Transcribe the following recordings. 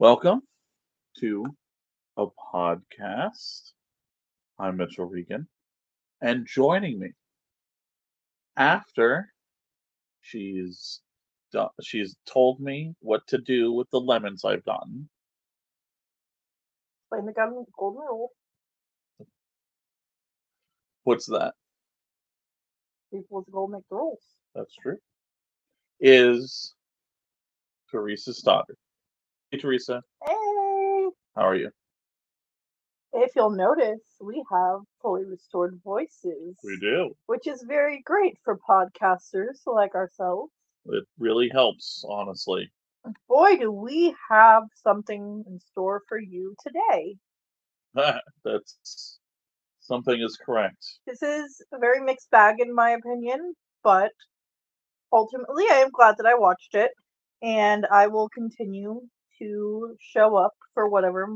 Welcome to a podcast. I'm Mitchell Regan, and joining me after she's told me what to do with the lemons I've gotten. Explain the golden rule. What's that? People with gold make the rules. That's true. Is Teresa Stoddard. Hey, Teresa. Hey. How are you? If you'll notice, we have fully restored voices. We do. Which is very great for podcasters like ourselves. It really helps, honestly. Boy, do we have something in store for you today. That's something is correct. This is a very mixed bag, in my opinion, but ultimately I am glad that I watched it, and I will continue to show up for whatever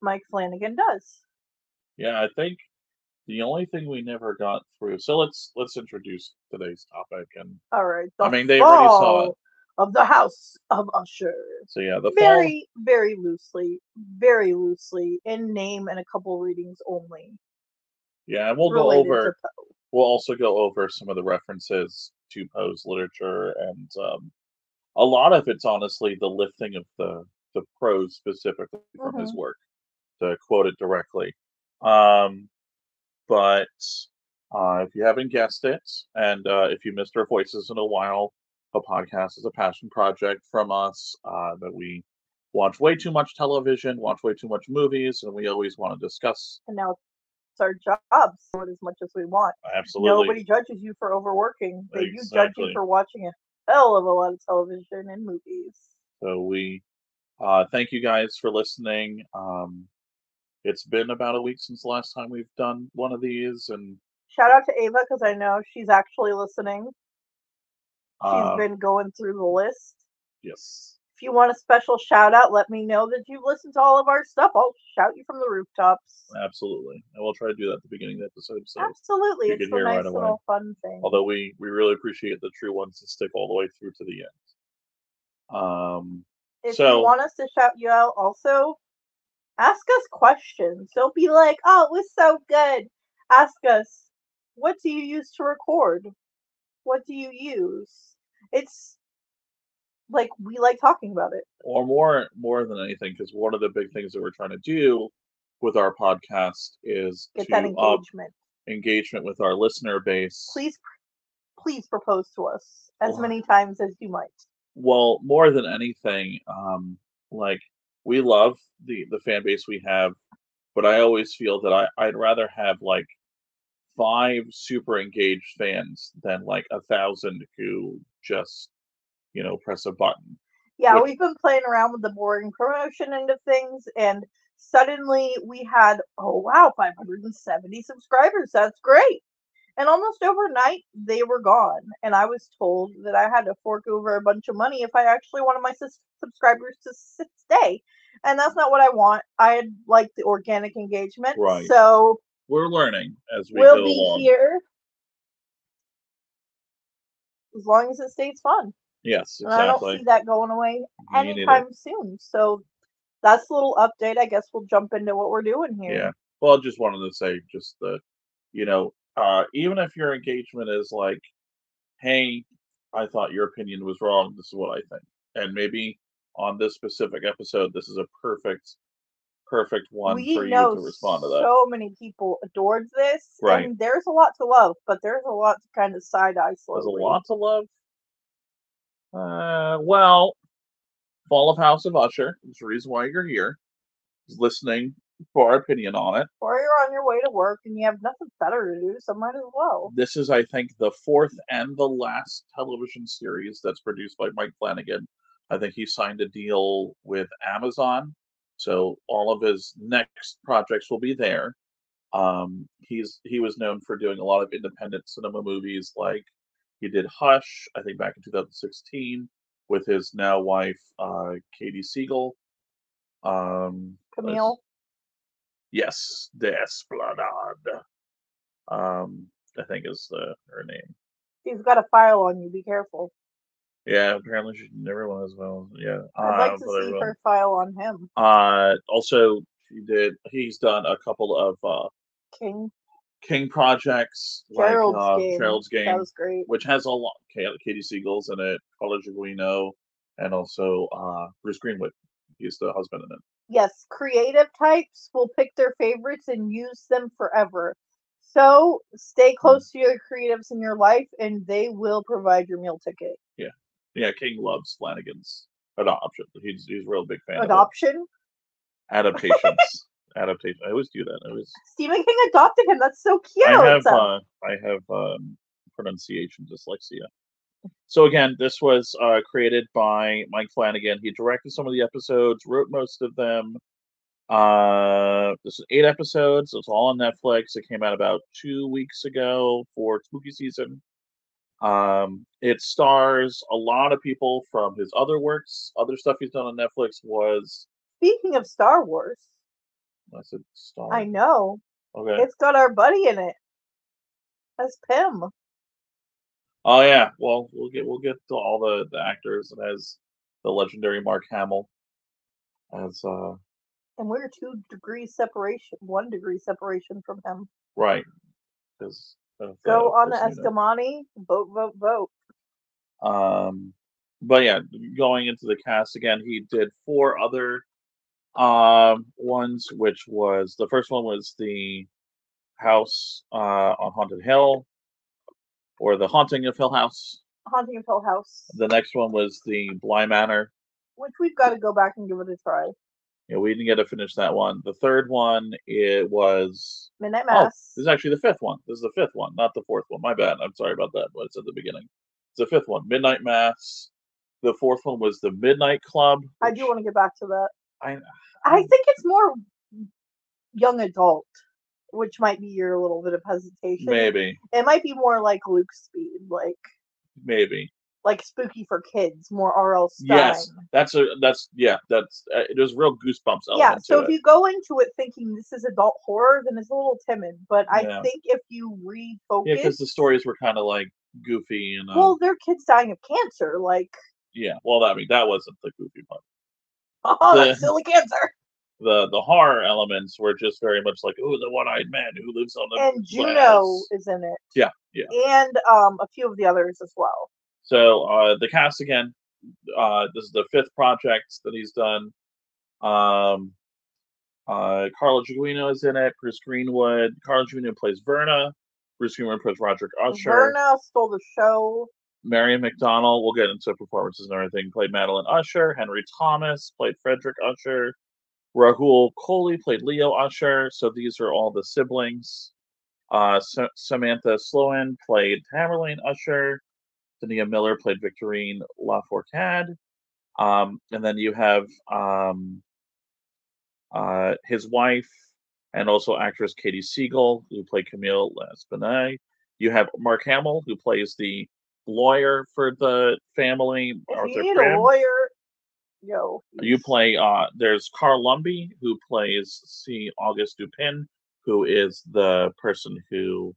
Mike Flanagan does. Yeah, I think the only thing we never got through. So let's introduce today's topic. And all right, they already saw it. Of the House of Usher. So yeah, the very fall, very loosely in name and a couple readings only. Yeah, and we'll also go over some of the references to Poe's literature, and a lot of it's honestly the lifting of the prose specifically from his work, to quote it directly. But if you haven't guessed it, and if you missed our voices in a while, a podcast is a passion project from us that we watch way too much television, watch way too much movies, and we always want to discuss. And now it's our jobs, so as much as we want. Absolutely. Nobody judges you for overworking. They do judge you for watching a hell of a lot of television and movies. So we thank you guys for listening. It's been about a week since the last time we've done one of these. And shout out to Ava, because I know she's actually listening. She's been going through the list. Yes. If you want a special shout out, let me know that you've listened to all of our stuff. I'll shout you from the rooftops. Absolutely. And we'll try to do that at the beginning of the episode. So absolutely. It's a nice little fun thing. Although we really appreciate the true ones that stick all the way through to the end. If you want us to shout you out, also ask us questions. Don't be like, oh, it was so good. Ask us, what do you use to record? What do you use? It's like we like talking about it. Or more than anything, because one of the big things that we're trying to do with our podcast is get that engagement with our listener base. Please propose to us as many times as you might. Well, more than anything, we love the fan base we have, but I always feel that I'd rather have 5 super engaged fans than 1,000 who just, press a button. Yeah, we've been playing around with the boring promotion end of things, and suddenly we had 570 subscribers. That's great. And almost overnight they were gone, and I was told that I had to fork over a bunch of money if I actually wanted my subscribers to stay, and that's not what I want. I like the organic engagement, right? So we're learning as we go along. We'll be here as long as it stays fun. Yes, exactly. And I don't see that going away anytime soon. So that's a little update. I guess we'll jump into what we're doing here. Yeah. Well, I just wanted to say just that, even if your engagement is like, hey, I thought your opinion was wrong. This is what I think. And maybe on this specific episode, this is a perfect one for you to respond to that. So many people adored this, right? And there's a lot to love, but there's a lot to kind of side eye slowly. There's a lot to love. Fall of House of Usher is the reason why you're here, is listening for our opinion on it. Or you're on your way to work and you have nothing better to do, so might as well. This is, I think, the fourth and the last television series that's produced by Mike Flanagan. I think he signed a deal with Amazon. So all of his next projects will be there. He was known for doing a lot of independent cinema movies. He did Hush, I think back in 2016, with his now wife, Katie Siegel. Camille? Yes, Desplanade, I think is her name. He's got a file on you, be careful. Yeah, apparently she never was well. Yeah, I'd like to see her file on him. Also, he's done a couple of King projects, Gerald's like Gerald's Game, that was great. Which has a lot. Katie Siegel's in it, Carla Gugino, and also Bruce Greenwood. He's the husband in it. Yes, creative types will pick their favorites and use them forever. So stay close to your creatives in your life, and they will provide your meal ticket. Yeah, yeah. King loves Flanagan's adoption. He's a real big fan. Adoption. Adaptations. I always do that. Stephen King adopted him. That's so cute. I have pronunciation dyslexia. So again, this was created by Mike Flanagan. He directed some of the episodes, wrote most of them. This is 8 episodes. It's all on Netflix. It came out about 2 weeks ago for spooky season. It stars a lot of people from his other works. Other stuff he's done on Netflix was... Speaking of Star Wars. I said Star Wars. I know. Okay. It's got our buddy in it. That's Pym. Oh yeah. Well, we'll get to all the actors. It has the legendary Mark Hamill as and we're 1 degree separation from him. Right. Go on the Eskamani, vote. But yeah, going into the cast again, he did 4 other ones, which was the first one was the house on Haunted Hill, or the Haunting of Hill House. Haunting of Hill House. The next one was the Bly Manor, which we've got to go back and give it a try. Yeah, we didn't get to finish that one. The third one, it was... Midnight Mass. Oh, this is actually the 5th one. This is the 5th one, not the 4th one. My bad. I'm sorry about that, but it's at the beginning. It's the 5th one, Midnight Mass. The 4th one was the Midnight Club. I do want to get back to that. I think it's more young adult, which might be your little bit of hesitation. Maybe. It might be more like Luke Speed, like... Maybe. Like spooky for kids, more R.L. Stein. Yes, that's there's real goosebumps element. Yeah, so if you go into it thinking this is adult horror, then it's a little timid. But I think if you refocus, because the stories were kind of like goofy and well, their kids dying of cancer, like yeah. Well, I mean that wasn't the goofy part. Oh, that's silly cancer. The horror elements were just very much like the one-eyed man who lives on the and Juno glass. Is in it. Yeah, yeah, and a few of the others as well. So the cast again. This is the 5th project that he's done. Carla Gugino is in it. Bruce Greenwood. Carla Gugino plays Verna. Bruce Greenwood plays Roderick Usher. Verna stole the show. Marion McDonald. We'll get into performances and everything. Played Madeline Usher. Henry Thomas played Frederick Usher. Rahul Kohli played Leo Usher. So these are all the siblings. Samantha Sloan played Tamerlane Usher. Dania Miller played Victorine LaFourcade. And then you have his wife and also actress Katie Siegel, who played Camille Laspinay. You have Mark Hamill, who plays the lawyer for the family. If Arthur you need Pym. A lawyer, yo. You play, there's Carl Lumbly, who plays Auguste Dupin, who is the person who...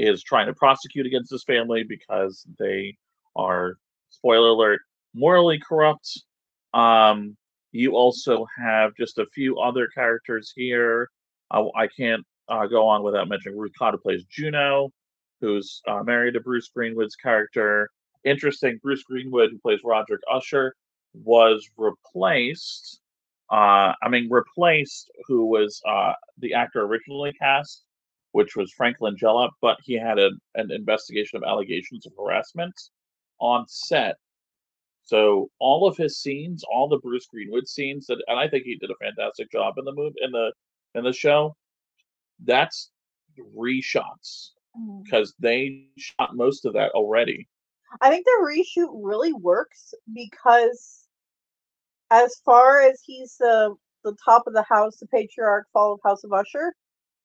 is trying to prosecute against this family because they are, spoiler alert, morally corrupt. You also have just a few other characters here. I can't go on without mentioning Ruth Cotter plays Juno, who's married to Bruce Greenwood's character. Interesting, Bruce Greenwood, who plays Roderick Usher, was replaced. Who was the actor originally cast, which was Frank Langella, but he had an investigation of allegations of harassment on set. So all of his scenes, all the Bruce Greenwood scenes, and I think he did a fantastic job in the movie, in the show. That's 3 shots because they shot most of that already. I think the reshoot really works because, as far as he's the top of the house, the patriarch, fall of House of Usher.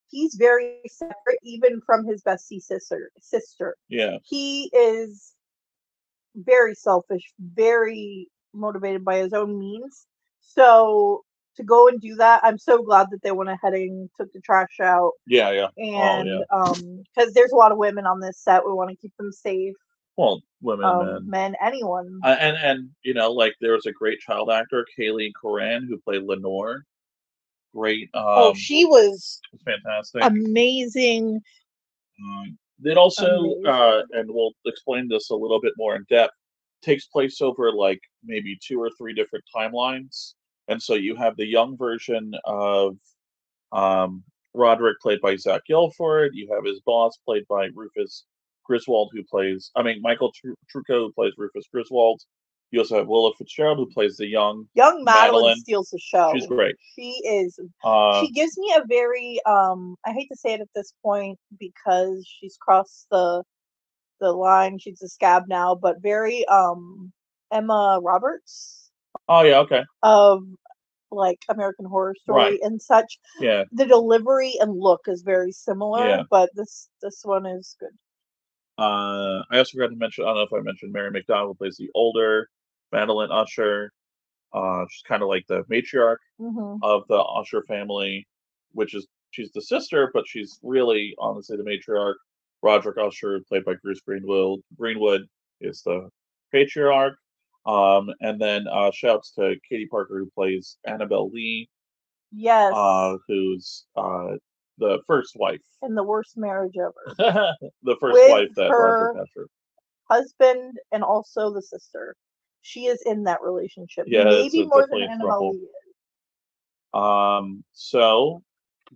He's very separate, even from his bestie sister. Yeah, he is very selfish, very motivated by his own means. So to go and do that, I'm so glad that they went ahead and took the trash out. Yeah, yeah, and because there's a lot of women on this set, we want to keep them safe. Well, women, men, anyone. And you know, like there was a great child actor, Kaylee Coran, who played Lenore. Great. Oh, she was fantastic, amazing. It also, amazing. And we'll explain this a little bit more in depth. Takes place over like maybe 2 or 3 different timelines, and so you have the young version of Roderick, played by Zach Gilford. You have his boss, played by Rufus Griswold, Michael Trucco, who plays Rufus Griswold. You also have Willa Fitzgerald, who plays the young Madeline. Steals the show. She's great. She is. She gives me a very. I hate to say it at this point because she's crossed the line. She's a scab now, but very Emma Roberts. Oh yeah, okay. Of like American Horror Story, right, and such. Yeah. The delivery and look is very similar, yeah, but this one is good. I also forgot to mention, I don't know if I mentioned, Mary McDowell plays the older Madeline Usher. She's kind of like the matriarch of the Usher family, she's the sister, but she's really honestly the matriarch. Roderick Usher, played by Bruce Greenwood, is the patriarch. And then shouts to Katie Parker, who plays Annabelle Lee. Yes. Who's the first wife. And the worst marriage ever. The first wife that Roderick Usher. Husband and also the sister. She is in that relationship. Yeah, maybe more than Annabelle Lee is. So,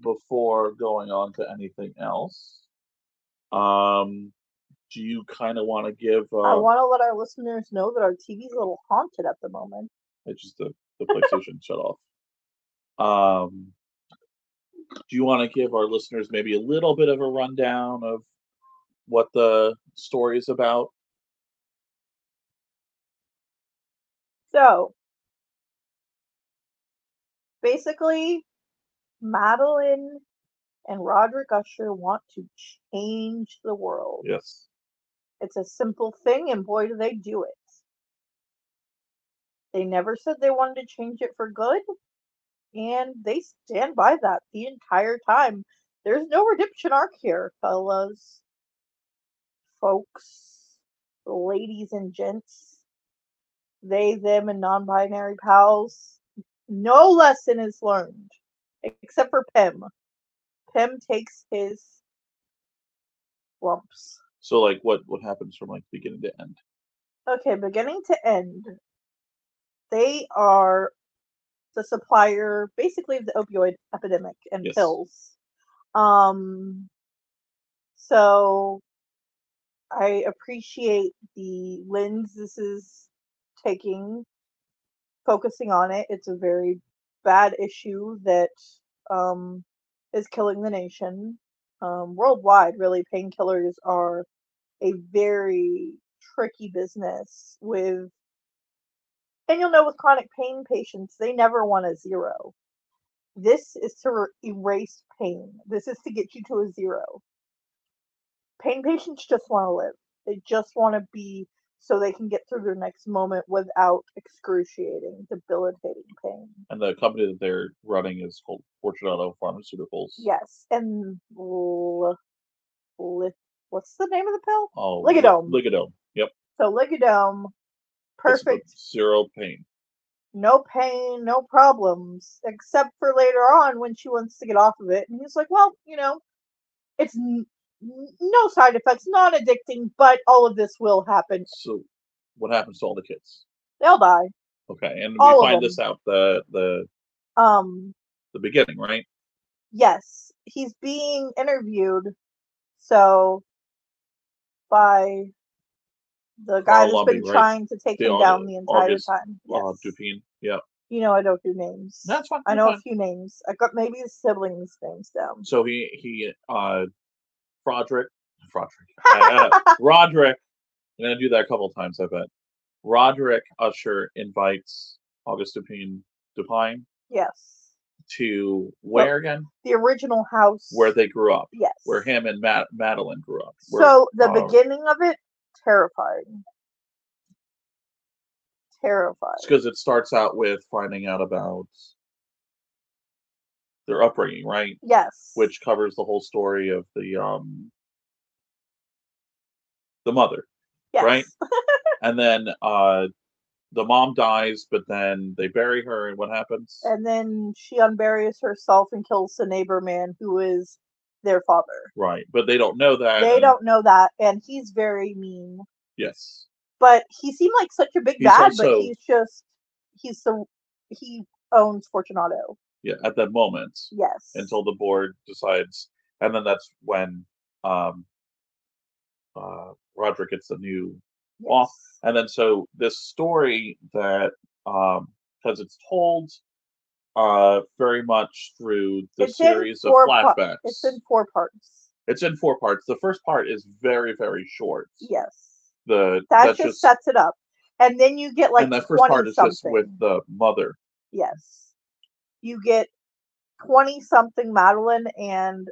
before going on to anything else, do you kind of want to give? I want to let our listeners know that our TV's a little haunted at the moment. It's just the PlayStation shut off. Do you want to give our listeners maybe a little bit of a rundown of what the story is about? So, basically, Madeline and Roderick Usher want to change the world. Yes. It's a simple thing, and boy, do they do it. They never said they wanted to change it for good, and they stand by that the entire time. There's no redemption arc here, fellas, folks, ladies and gents, they, them, and non-binary pals. No lesson is learned, except for Pym. Pym takes his lumps. So, like, what happens from, like, beginning to end? Okay, beginning to end, they are the supplier, basically, of the opioid epidemic and pills. So, I appreciate the lens this is taking, focusing on it. It's a very bad issue that, is killing the nation worldwide. Really, painkillers are a very tricky business with, and you'll know with chronic pain patients, they never want a zero. This is to erase pain. This is to get you to a zero. Pain patients just want to live. They just want to be so they can get through their next moment without excruciating, debilitating pain. And the company that they're running is called Fortunato Pharmaceuticals. Yes. And what's the name of the pill? Oh, Ligodome. Ligodome. Yep. So Ligodome, perfect. Zero pain. No pain, no problems, except for later on when she wants to get off of it. And he's like, well, you know, it's no side effects, not addicting, but all of this will happen. So, what happens to all the kids? They'll die. Okay, and all we find this out the beginning, right? Yes, he's being interviewed. So, by the guy that's been trying to take him down the entire time. Yes. Dupin. Yeah. You know, I know a few names. That's fine. I know a few names. I got maybe his siblings' names down. So Roderick. I'm going to do that a couple times, I bet. Roderick Usher invites Auguste Dupin. Yes. To where again? The original house. Where they grew up. Yes. Where him and Madeline grew up. Where, so the beginning of it, terrifying. Terrifying. It's because it starts out with finding out about their upbringing, right? Yes. Which covers the whole story of the mother. Yes. Right? And then the mom dies, but then they bury her, and what happens? And then she unburies herself and kills the neighbor man who is their father. Right, but they don't know that. They don't know that, and he's very mean. Yes. But he seemed like such a big dad, but he's just, he owns Fortunato. Yeah, at that moment. Yes. Until the board decides, and then that's when Roderick gets the new boss. And then so this story that, because it's told very much through the series of flashbacks. It's in four parts. It's in four parts. The first part is very, very short. Yes. That just sets it up, and then you get like, and that first part is just with the mother. Yes, you get 20-something Madeline and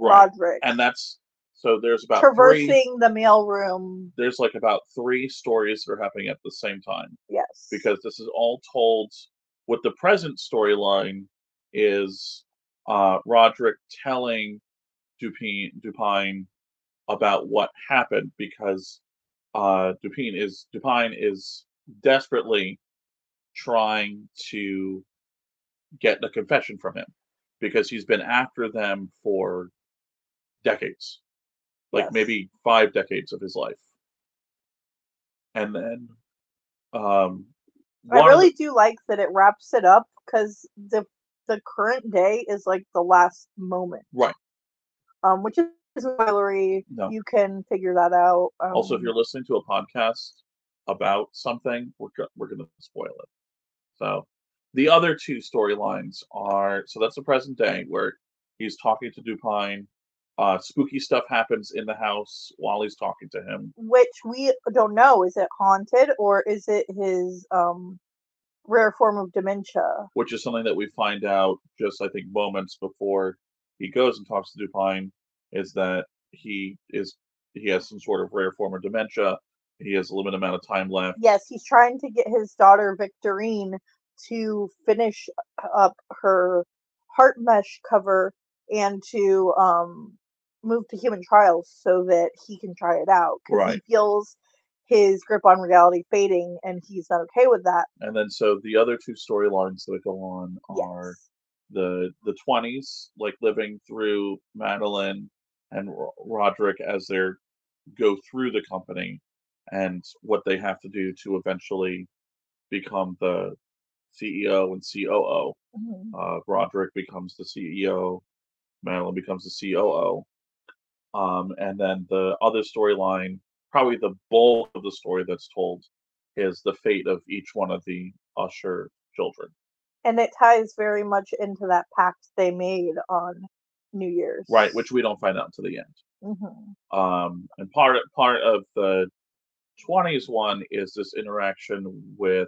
Roderick, and that's so. There's about traversing the mailroom. There's like about three stories that are happening at the same time. Yes, because this is all told. What the present storyline is, Roderick telling Dupin about what happened, because Dupin is desperately trying to get the confession from him, because he's been after them for decades, like maybe 5 decades of his life. And then I really do like that it wraps it up, because the current day is like the last moment, right? Which is spoilery. No. You can figure that out. Also, if you're listening to a podcast about something, we're going to spoil it. So the other two storylines are, so that's the present day where he's talking to Dupin. Spooky stuff happens in the house while he's talking to him, which we don't know. Is it haunted, or is it his rare form of dementia? Which is something that we find out just, I think, moments before he goes and talks to Dupin. Is that he has some sort of rare form of dementia. He has a limited amount of time left. Yes, he's trying to get his daughter Victorine to finish up her heart mesh cover and to move to human trials so that he can try it out. Right. He feels his grip on reality fading, and he's not okay with that. And then so the other two storylines that go on are the 20s, like living through Madeline and Roderick as they go through the company, and what they have to do to eventually become the CEO and COO. Mm-hmm. Roderick becomes the CEO, Madeline becomes the COO, and then the other storyline, probably the bulk of the story that's told, is the fate of each one of the Usher children. And it ties very much into that pact they made on New Year's, right? Which we don't find out until the end. Mm-hmm. And part of the 20s one is this interaction with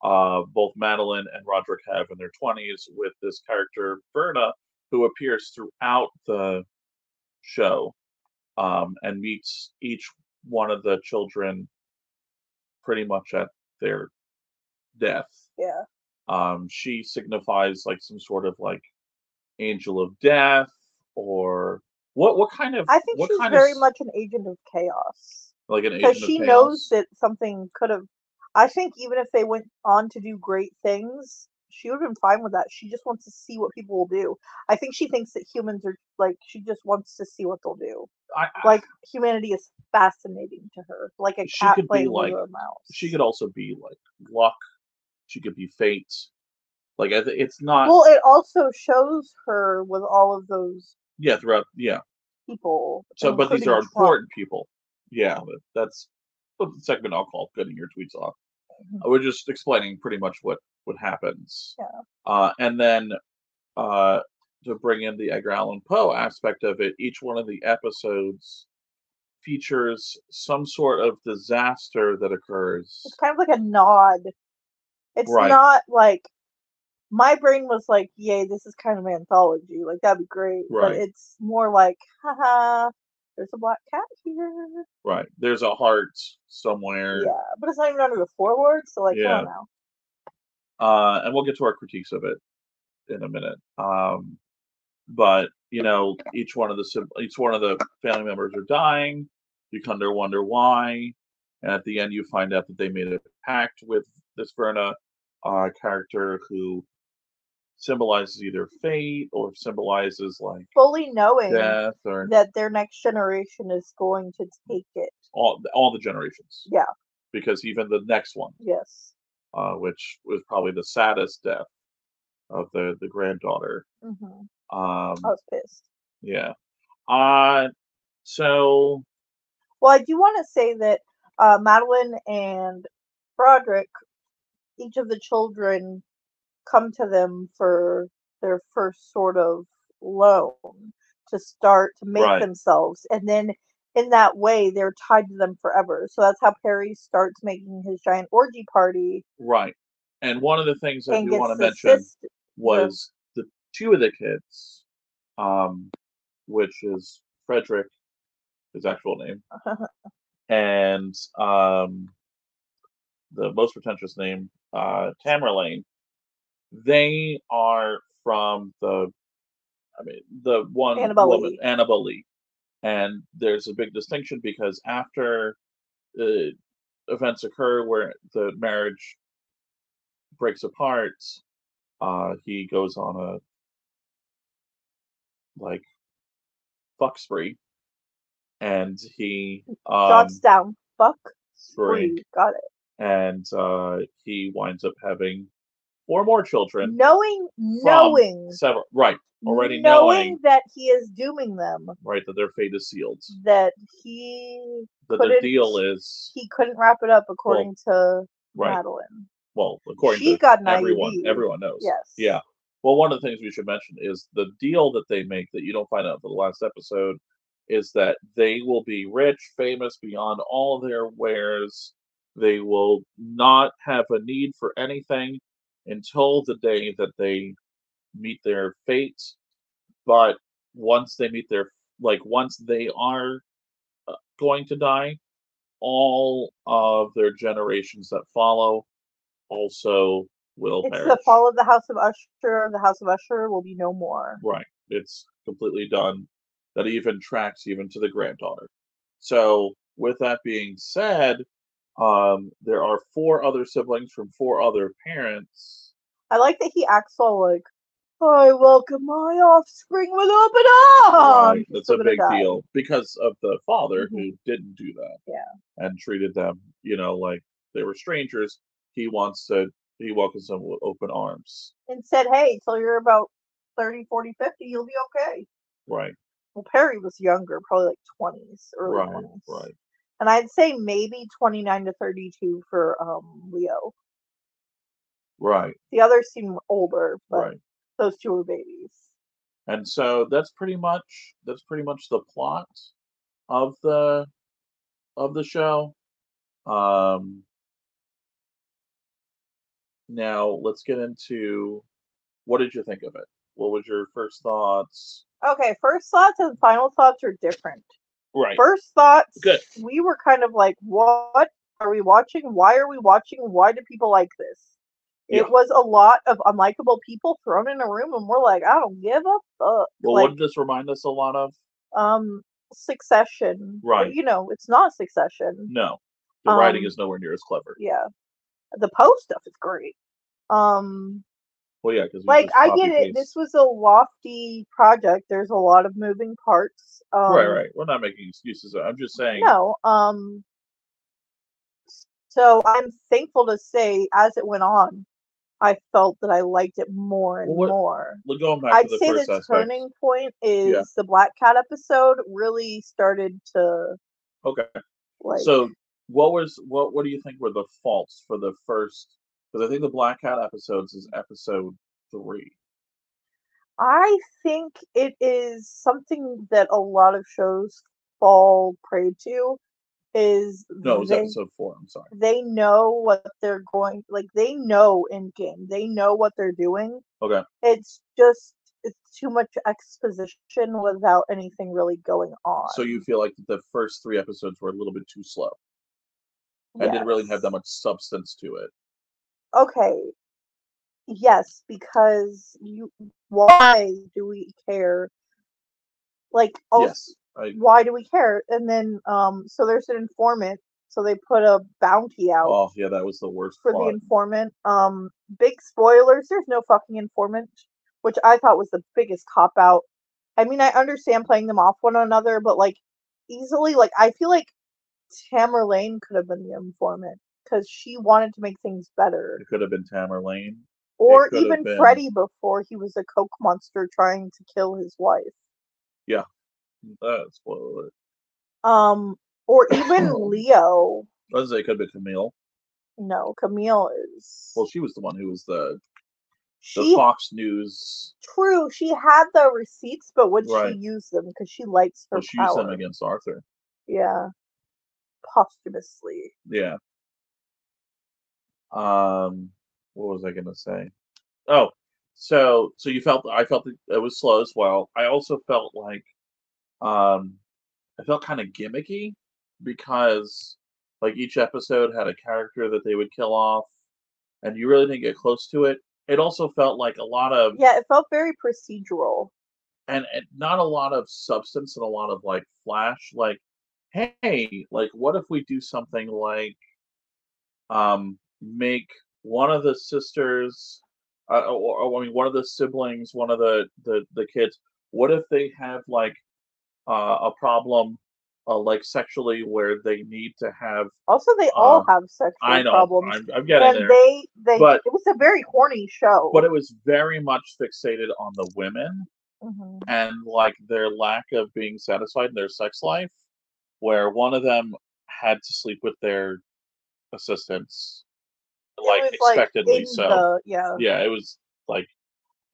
both Madeline and Roderick have in their 20s with this character Verna, who appears throughout the show and meets each one of the children pretty much at their death. Yeah. She signifies like some sort of like angel of death, or what kind of, I think she's very much an agent of chaos. Like an agent of chaos. Because she knows that something could have, I think even if they went on to do great things, she would have been fine with that. She just wants to see what people will do. I think she thinks that humans are like, she just wants to see what they'll do. Like humanity is fascinating to her. Like a cat playing with a mouse. She could also be like luck. She could be fate. Like, it's not. Well, it also shows her with all of those. Yeah, throughout. Yeah. People. So, but these are important people. Yeah, that's what the segment I'll call "Cutting Your Tweets Off." Mm-hmm. We're just explaining pretty much what happens. Yeah. And then to bring in the Edgar Allan Poe aspect of it, each one of the episodes features some sort of disaster that occurs. It's kind of like a nod. It's right. Not like, my brain was like, yay, this is kind of an anthology. Like, that'd be great. Right. But it's more like, haha, there's a black cat here. Right. There's a heart somewhere. Yeah. But it's not even under the foreword. So, like, yeah. I don't know. And we'll get to our critiques of it in a minute. But, you know, each one of the family members are dying. You come to wonder why. And at the end, you find out that they made a pact with this Verna character who symbolizes either fate or symbolizes like fully knowing death, or that their next generation is going to take it. All the generations. Yeah. Because even the next one. Yes. Which was probably the saddest death of the granddaughter. Mm-hmm. I was pissed. Yeah. So. Well, I do want to say that Madeline and Roderick, each of the children come to them for their first sort of loan to start to make themselves. And then in that way, they're tied to them forever. So that's how Perry starts making his giant orgy party. Right. And one of the things that you want to mention was the two of the kids, which is Frederick, his actual name. And the most pretentious name, Tamerlane. They are from the one woman, Annabelle Lee. And there's a big distinction because after events occur where the marriage breaks apart, he goes on a fuck spree. And he jots down fuck spree. Got it. And he winds up having 4 more children, knowing 7, right, already knowing that he is dooming them, right, that their fate is sealed, that the deal is he couldn't wrap it up according to Madeline. Well, according she to got everyone knows. Yes. Yeah. Well, one of the things we should mention is the deal that they make that you don't find out for the last episode is that they will be rich, famous beyond all their wares. They will not have a need for anything until the day that they meet their fate. But once they meet once they are going to die, all of their generations that follow also will perish. It's the fall of the House of Usher. The House of Usher will be no more. Right. It's completely done. That even tracks even to the granddaughter. So with that being said, there are 4 other siblings from 4 other parents. I like that he acts all I welcome my offspring with open arms. Right. That's a big deal because of the father who didn't do that. Yeah. And treated them, like they were strangers. He welcomes them with open arms. And said, hey, till you're about 30, 40, 50, you'll be okay. Right. Well, Perry was younger, probably 20s, early 20s. Right. And I'd say maybe 29 to 32 for Leo. Right. The others seem older, but those two were babies. And so that's pretty much the plot of the show. Now let's get into what did you think of it? What was your first thoughts? Okay, first thoughts and final thoughts are different. Right. First thoughts, good. We were kind of like, what are we watching? Why are we watching? Why do people like this? Yeah. It was a lot of unlikable people thrown in a room, and we're like, I don't give a fuck. Well, what did this remind us a lot of? Succession. Right. But, it's not Succession. No. The writing is nowhere near as clever. Yeah. The Poe stuff is great. Well, yeah, because I get it. This was a lofty project. There's a lot of moving parts. Right. We're not making excuses. I'm just saying. No. So I'm thankful to say, as it went on, I felt that I liked it more and more. We're going back to the first aspect. I'd say the turning point is the Black Cat episode really started to. Okay. So what do you think were the faults for the first? Because I think the Black Cat episodes is episode 3. I think it is something that a lot of shows fall prey to. It was episode 4. I'm sorry. They know what they're going. They know in game. They know what they're doing. Okay. It's too much exposition without anything really going on. So you feel like the first 3 episodes were a little bit too slow, and didn't really have that much substance to it. Okay, yes, because why do we care? Why do we care? And then, so there's an informant So they put a bounty out. Oh, yeah, that was the worst for the informant. Big spoilers. There's no fucking informant, which I thought was the biggest cop out. I mean, I understand playing them off one another, but like easily, like I feel like Tamerlane could have been the informant because she wanted to make things better. It could have been Tamerlane, or even Freddy before he was a coke monster trying to kill his wife. Yeah, that's spoiler. Or even Leo. I was gonna say it could have been Camille. No, Camille is. Well, she was the one who was the Fox News. True, she had the receipts, but would she use them? Because she likes her power. She used them against Arthur. Yeah. Posthumously. Yeah. What was I gonna say? Oh, so you felt it was slow as well. I also felt like, I felt kind of gimmicky because like each episode had a character that they would kill off, and you really didn't get close to it. It also felt like a lot of it felt very procedural, and not a lot of substance and a lot of like flash. Like, hey, like what if we do something like, make one of the sisters, one of the siblings, one of the kids. What if they have like a problem, like sexually, where they need to have. Also, they all have sexual problems. I'm getting there. But it was a very horny show. But it was very much fixated on the women and like their lack of being satisfied in their sex life, where one of them had to sleep with their assistants, like expectedly. It was like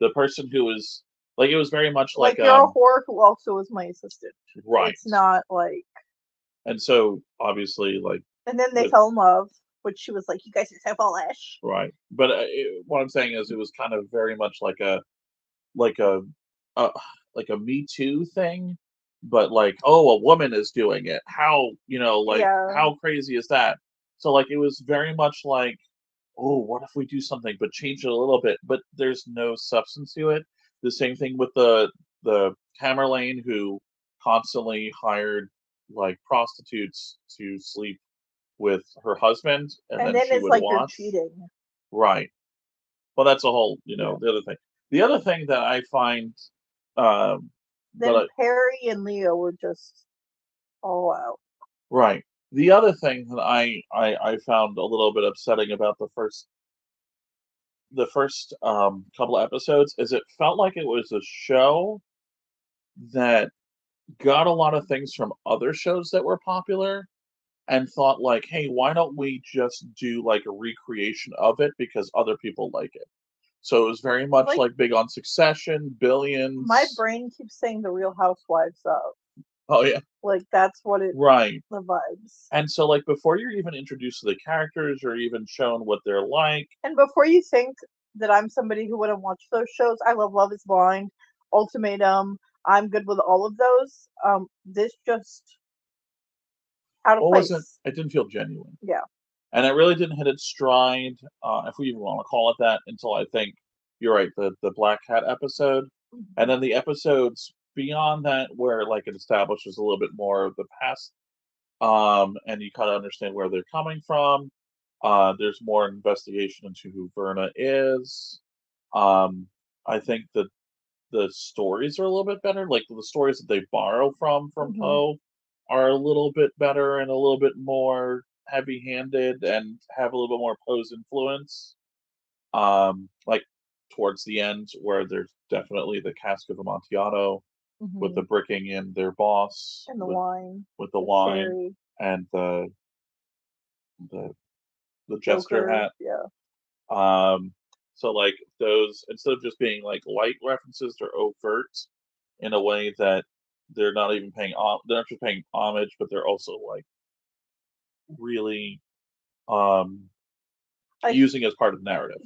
the person who was. Like, it was very much like you're a whore who also was my assistant. Right. It's not like... And so, obviously, like... And then they fell in love, which she was like, you guys are so foolish. Right. But what I'm saying is it was kind of very much like a Me Too thing, but like, oh, a woman is doing it. How, how crazy is that? So, like, it was very much like, oh, what if we do something, but change it a little bit, but there's no substance to it. The same thing with the Tamerlane who constantly hired like prostitutes to sleep with her husband, and then she would like watch. You're cheating. Right. Well, that's a whole, the other thing. The other thing that I find, Perry and Leo were just all out. Right. The other thing that I found a little bit upsetting about the first couple of episodes is it felt like it was a show that got a lot of things from other shows that were popular and thought like, hey, why don't we just do like a recreation of it because other people like it. So it was very much like big on Succession, Billions. My brain keeps saying The Real Housewives of. Oh yeah. Like that's what it the vibes. And so like before you're even introduced to the characters or even shown what they're like. And before you think that I'm somebody who wouldn't watch those shows, I love Love is Blind, Ultimatum, I'm good with all of those. This just out of place. It didn't feel genuine. Yeah. And it really didn't hit its stride, if we even want to call it that, until I think you're right, the Black Cat episode. And then the episodes beyond that, where like it establishes a little bit more of the past, and you kind of understand where they're coming from. There's more investigation into who Verna is. I think that the stories are a little bit better. Like the stories that they borrow from Poe are a little bit better and a little bit more heavy-handed and have a little bit more Poe's influence. Like towards the end, where there's definitely the cask of Amontillado. With the bricking in their boss and the wine cherry. And the jester hat, so like those, instead of just being like light references, they're overt in a way that they're not just paying homage, but they're also like really using as part of the narrative.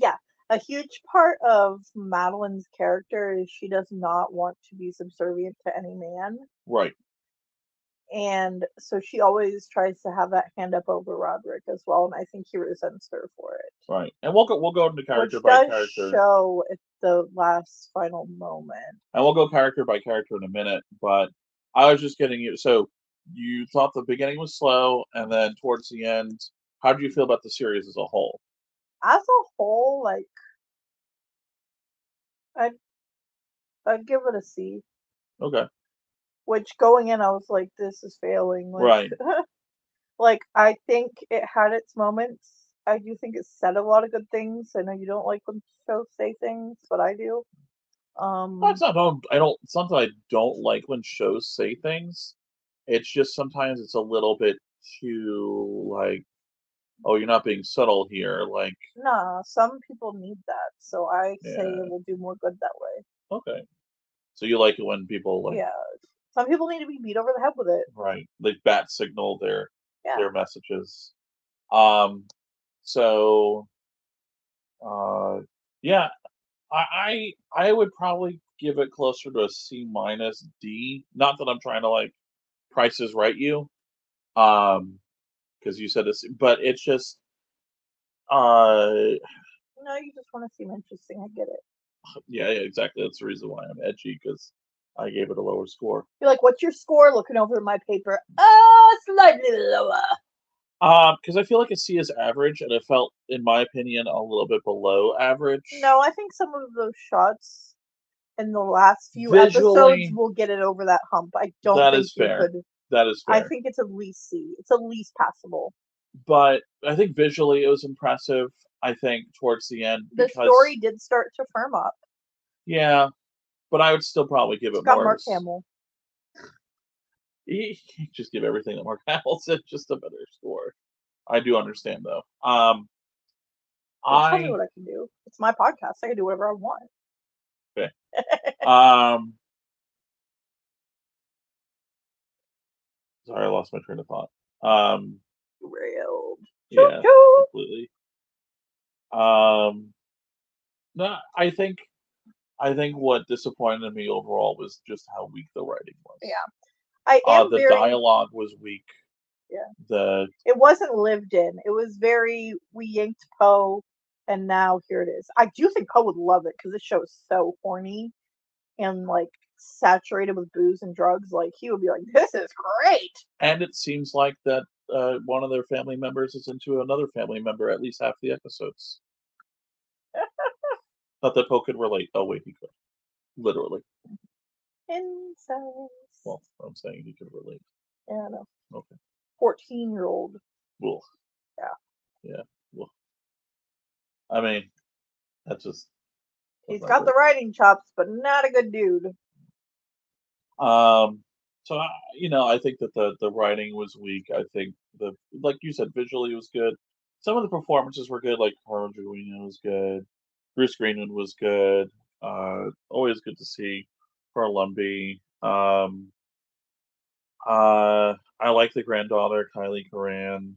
A huge part of Madeline's character is she does not want to be subservient to any man. Right. And so she always tries to have that hand up over Roderick as well, and I think he resents her for it. Right. And we'll go into character by character. Which does show at the last final moment. And we'll go character by character in a minute, but I was just getting you. So you thought the beginning was slow, and then towards the end, how do you feel about the series as a whole? As a whole, like, I'd give it a C. Okay. Which, going in, I was like, this is failing. Like, right. Like, I think it had its moments. I do think it said a lot of good things. I know you don't like when shows say things, but I do. That's not. Sometimes I don't like when shows say things. It's just sometimes it's a little bit too, like, oh, you're not being subtle here. Like, nah, some people need that. So I say it will do more good that way. Okay. So you like it when people, like... Yeah. Some people need to be beat over the head with it. Right. Like, bat signal their messages. I would probably give it closer to a C-D. Not that I'm trying to, like, Price is Right you. Because you said this, but it's just... No, you just want to seem interesting. I get it. Yeah, exactly. That's the reason why I'm edgy, because I gave it a lower score. You're like, what's your score? Looking over my paper. Oh, slightly lower. Because I feel like a C is average, and it felt, in my opinion, a little bit below average. No, I think some of those shots in the last few episodes will get it over that hump. I don't think that is fair. That is fair. I think it's at least C. It's at least passable. But I think visually it was impressive, I think, towards the end. The story did start to firm up. Yeah, but I would still probably give it more. Mark Hamill. You can't just give everything that Mark Hamill said just a better score. I do understand, though. I'll tell you what I can do. It's my podcast. I can do whatever I want. Okay. Sorry, I lost my train of thought. Railed. Yeah, completely. No, I think what disappointed me overall was just how weak the writing was. Yeah. The dialogue was weak. Yeah. It wasn't lived in. It was very, we yanked Poe, and now here it is. I do think Poe would love it, because this show is so horny and, like, saturated with booze and drugs. Like, he would be like, this is great. And it seems like that one of their family members is into another family member at least half the episodes. Not that Poe could relate. Oh, wait, he could. Literally. Inside. Well, I'm saying he could relate. Yeah, I know. Okay. 14-year-old. Well. Yeah. Yeah. Well. I mean, that's just... He's got the writing chops, but not a good dude. I think that the writing was weak. I think, like you said, visually was good. Some of the performances were good, like Carla Gugino was good. Bruce Greenwood was good. Always good to see Carl Lumbly. I like the granddaughter, Kylie Curran.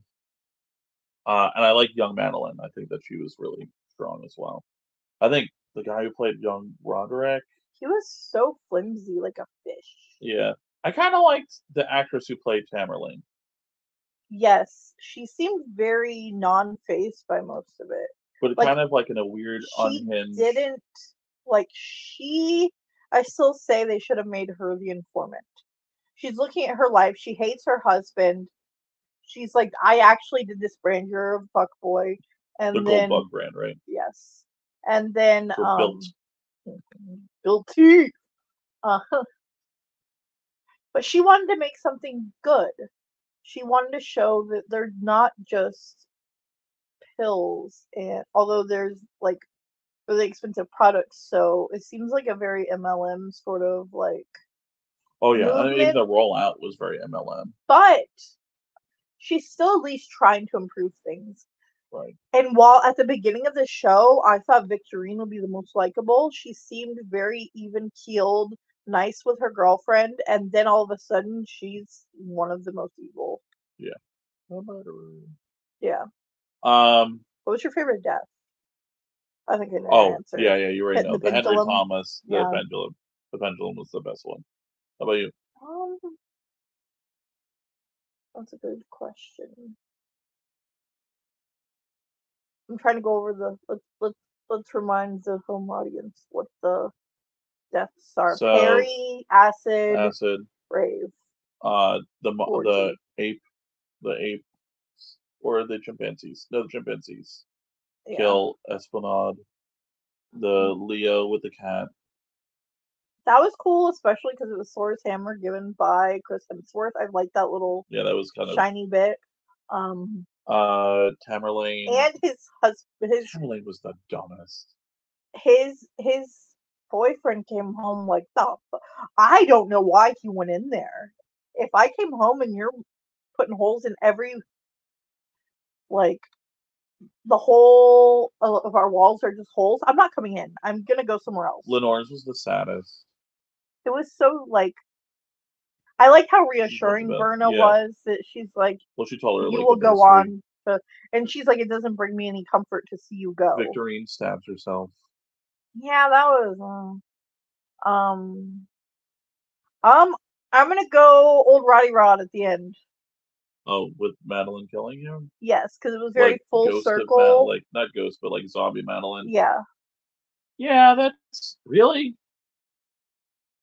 And I like young Madeline. I think that she was really strong as well. I think the guy who played young Roderick, he was so flimsy, like a fish. Yeah. I kind of liked the actress who played Tamerlane. Yes. She seemed very non-phased by most of it. But like, kind of like in a weird, unhinged... I still say they should have made her the informant. She's looking at her life. She hates her husband. She's like, I actually did this brand. You're a fuck boy. And the then, Gold Bug brand, right? Yes. And then... Guilty. But she wanted to make something good. She wanted to show that they're not just pills, and although there's like really expensive products, so it seems like a very MLM sort of like. Oh yeah, movement. I mean, even the rollout was very MLM. But she's still at least trying to improve things. Right. And while at the beginning of the show, I thought Victorine would be the most likable. She seemed very even-keeled, nice with her girlfriend, and then all of a sudden, she's one of the most evil. Yeah. Yeah. What was your favorite death? I think I know the answer. Yeah, you already know. The Henry Thomas, Pendulum. The Pendulum was the best one. How about you? That's a good question. I'm trying to go over the let's remind the home audience what the deaths are. So, Perry, acid, rave. the ape, or the chimpanzees. No, the chimpanzees kill Esplanade. The Leo with the cat. That was cool, especially because it was Thor's hammer given by Chris Hemsworth. I liked that little that was kind of shiny bit. Tamerlane and his husband. Tamerlane was the dumbest. His boyfriend came home like, I don't know why he went in there. If I came home and you're putting holes in every, the whole of our walls are just holes, I'm not coming in. I'm gonna go somewhere else. Lenore's was the saddest. It was so I like how reassuring Verna was, that she's like, well, she told her you will go on, and she's like, it doesn't bring me any comfort to see you go. Victorine stabs herself. Yeah, that was. I'm gonna go old Roddy Rod at the end. Oh, with Madeline killing him? Yes, because it was very full circle. Not ghost, but zombie Madeline. Yeah. Yeah, that's really.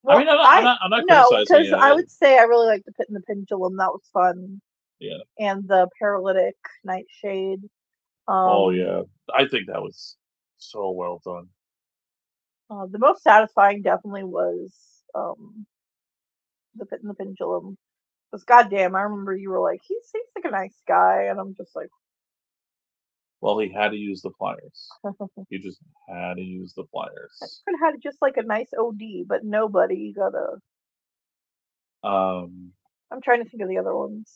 Well, I mean, I'm not criticizing it. No, because I would say I really liked The Pit and the Pendulum. That was fun. Yeah. And The Paralytic, Nightshade. Oh, yeah. I think that was so well done. The most satisfying definitely was The Pit and the Pendulum. Because goddamn, I remember you were like, he seems like a nice guy, and I'm just like, well, he had to use the pliers. He just had to use the pliers. I could have had just a nice OD, but nobody. You gotta. I'm trying to think of the other ones.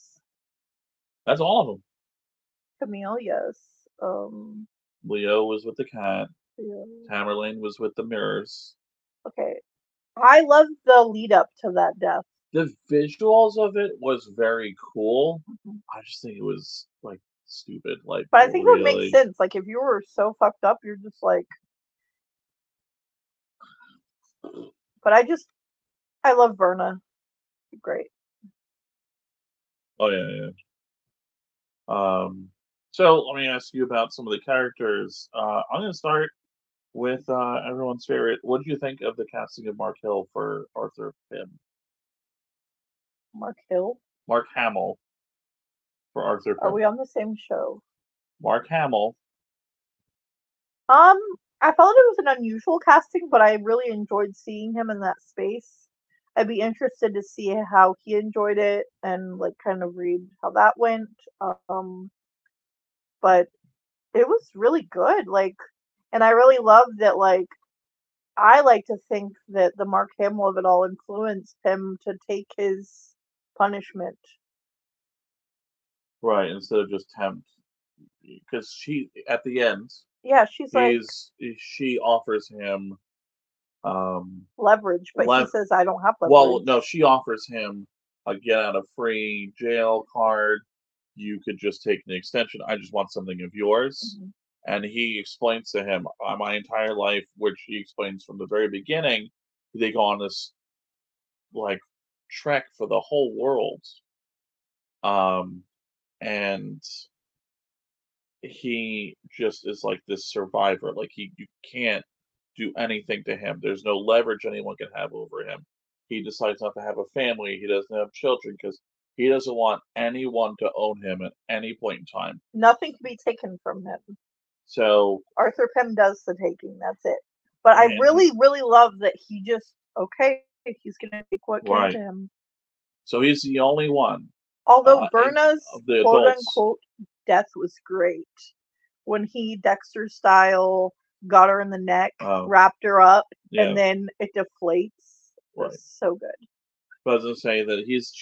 That's all of them. Camille, yes. Leo was with the cat. Yeah. Tamerlane was with the mirrors. Okay, I love the lead up to that death. The visuals of it was very cool. Mm-hmm. I just think it was stupid. But I think it would make sense. If you were so fucked up, you're just like. But I love Verna. Great. Oh yeah. So let me ask you about some of the characters. I'm gonna start with everyone's favorite. What do you think of the casting of Mark Hill for Arthur Pym? Mark Hill? Mark Hamill for Arthur Pym. Are we on the same show? Mark Hamill. I felt it was an unusual casting, but I really enjoyed seeing him in that space. I'd be interested to see how he enjoyed it and kind of read how that went. But it was really good. And I really loved that I like to think that the Mark Hamill of it all influenced him to take his punishment, right? Instead of just tempt, because she at the end, she offers him leverage, but he says, "I don't have leverage." Well, no, she offers him a get out of free jail card. You could just take an extension. I just want something of yours, and he explains to him my entire life, which he explains from the very beginning. They go on this trek for the whole world, and he just is this survivor. You can't do anything to him. There's no leverage anyone can have over him. He decides not to have a family. He doesn't have children because he doesn't want anyone to own him at any point in time. Nothing can be taken from him. So Arthur Pym does the taking. That's it. But I really, really love that he just he's gonna take what came to him. So he's the only one. Although Verna's quote-unquote death was great. When he Dexter style got her in the neck, wrapped her up, and then it deflates. Right. It's so good. But I was gonna say that he's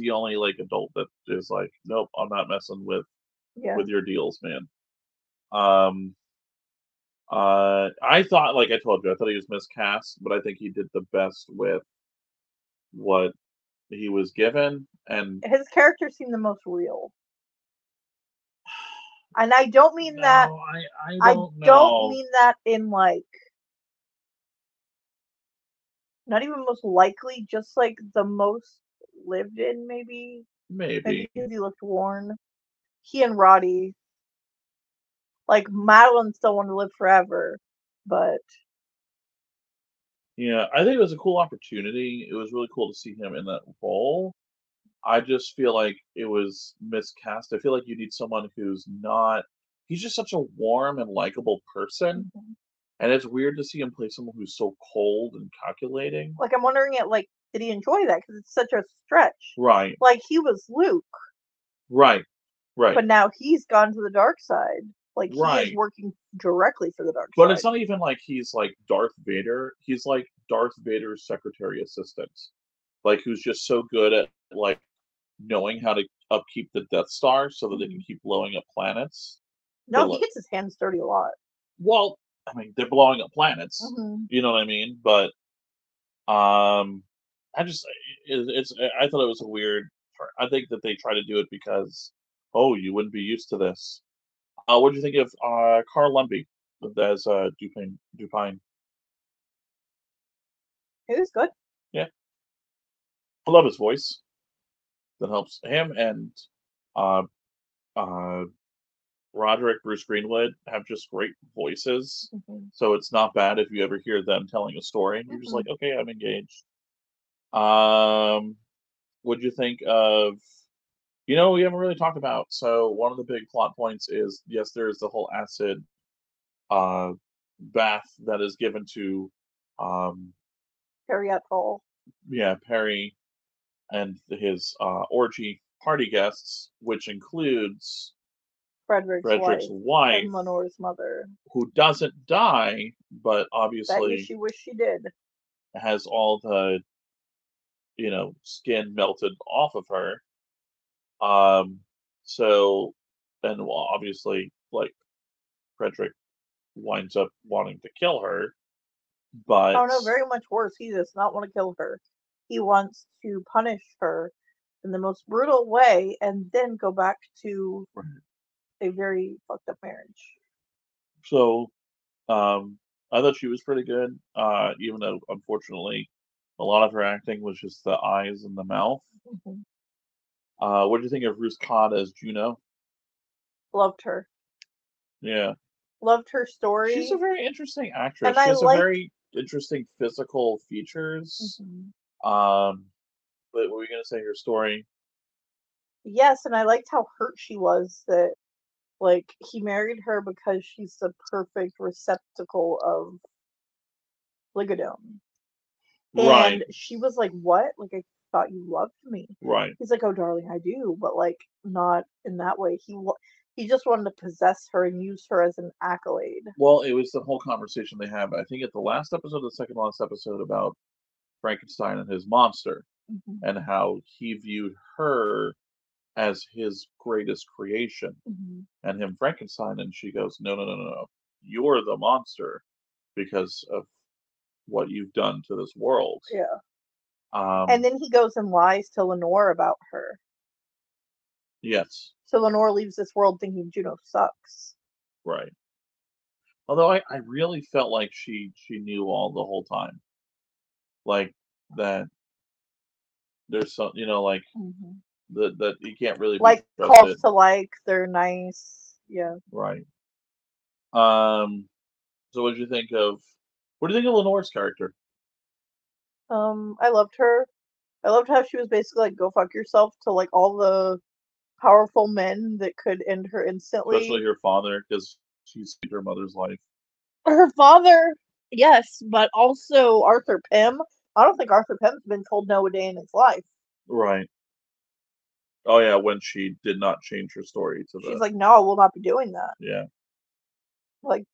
the only adult that is nope, I'm not messing with your deals, man. I thought, I told you, I thought he was miscast, but I think he did the best with what he was given, and his character seemed the most real. And I don't mean that. I don't mean that in not even most likely, just the most lived in, maybe. Maybe because he looked worn. He and Roddy. Madeline still wanted to live forever, but... Yeah, I think it was a cool opportunity. It was really cool to see him in that role. I just feel like it was miscast. I feel like you need someone who's not. He's just such a warm and likable person, and it's weird to see him play someone who's so cold and calculating. Like, I'm wondering, did he enjoy that? Because it's such a stretch, right? Like, he was Luke, right? But now he's gone to the dark side. Like, he is working directly for the dark side. But it's not even like he's like Darth Vader. He's like Darth Vader's secretary assistant, like, who's just so good at like knowing how to upkeep the Death Star so that they can keep blowing up planets. No, he gets his hands dirty a lot. Well, I mean, they're blowing up planets. You know what I mean? But I thought it was a weird. I think that they try to do it because, you wouldn't be used to this. What do you think of Carl Lumbly as Dupin? He was good. Yeah, I love his voice. That helps him and Roderick, Bruce Greenwood have just great voices. So it's not bad if you ever hear them telling a story. You're just like, okay, I'm engaged. What'd you think of? We haven't really talked about. So one of the big plot points is, yes, there is the whole acid bath that is given to Perry at Hull. Yeah, Perry and his orgy party guests, which includes Frederick's wife and Lenore's mother, who doesn't die, but obviously she wished she did. Has all the skin melted off of her. Obviously, Frederick winds up wanting to kill her, but oh no, very much worse. He does not want to kill her. He wants to punish her in the most brutal way, and then go back to a very fucked up marriage. So, I thought she was pretty good, even though unfortunately, a lot of her acting was just the eyes and the mouth. What do you think of Rufus as Juno? Loved her. Yeah. Loved her story. She's a very interesting actress. And she has a very interesting physical features. But what were you gonna say? Her story. Yes, and I liked how hurt she was that, he married her because she's the perfect receptacle of Ligodone. Right. And she was like, "What? I thought you loved me." Right. He's like, "Oh, darling, I do, but not in that way." He just wanted to possess her and use her as an accolade. Well, it was the whole conversation they have. I think at the last episode, the second last episode, about Frankenstein and his monster, and how he viewed her as his greatest creation, and him Frankenstein, and she goes, no, you're the monster because of what you've done to this world. Yeah. And then he goes and lies to Lenore about her. Yes. So Lenore leaves this world thinking Juno sucks. Right. Although I really felt like she knew all the whole time. That there's some, that you can't really calls it. To they're nice. Yeah. Right. So what do you think of Lenore's character? I loved her. I loved how she was basically go fuck yourself to all the powerful men that could end her instantly. Especially her father, because she's saved her mother's life. Her father, yes, but also Arthur Pym. I don't think Arthur Pym's been told no a day in his life. Right. Oh yeah, when she did not change her story to that. She's like, no, I will not be doing that. Yeah.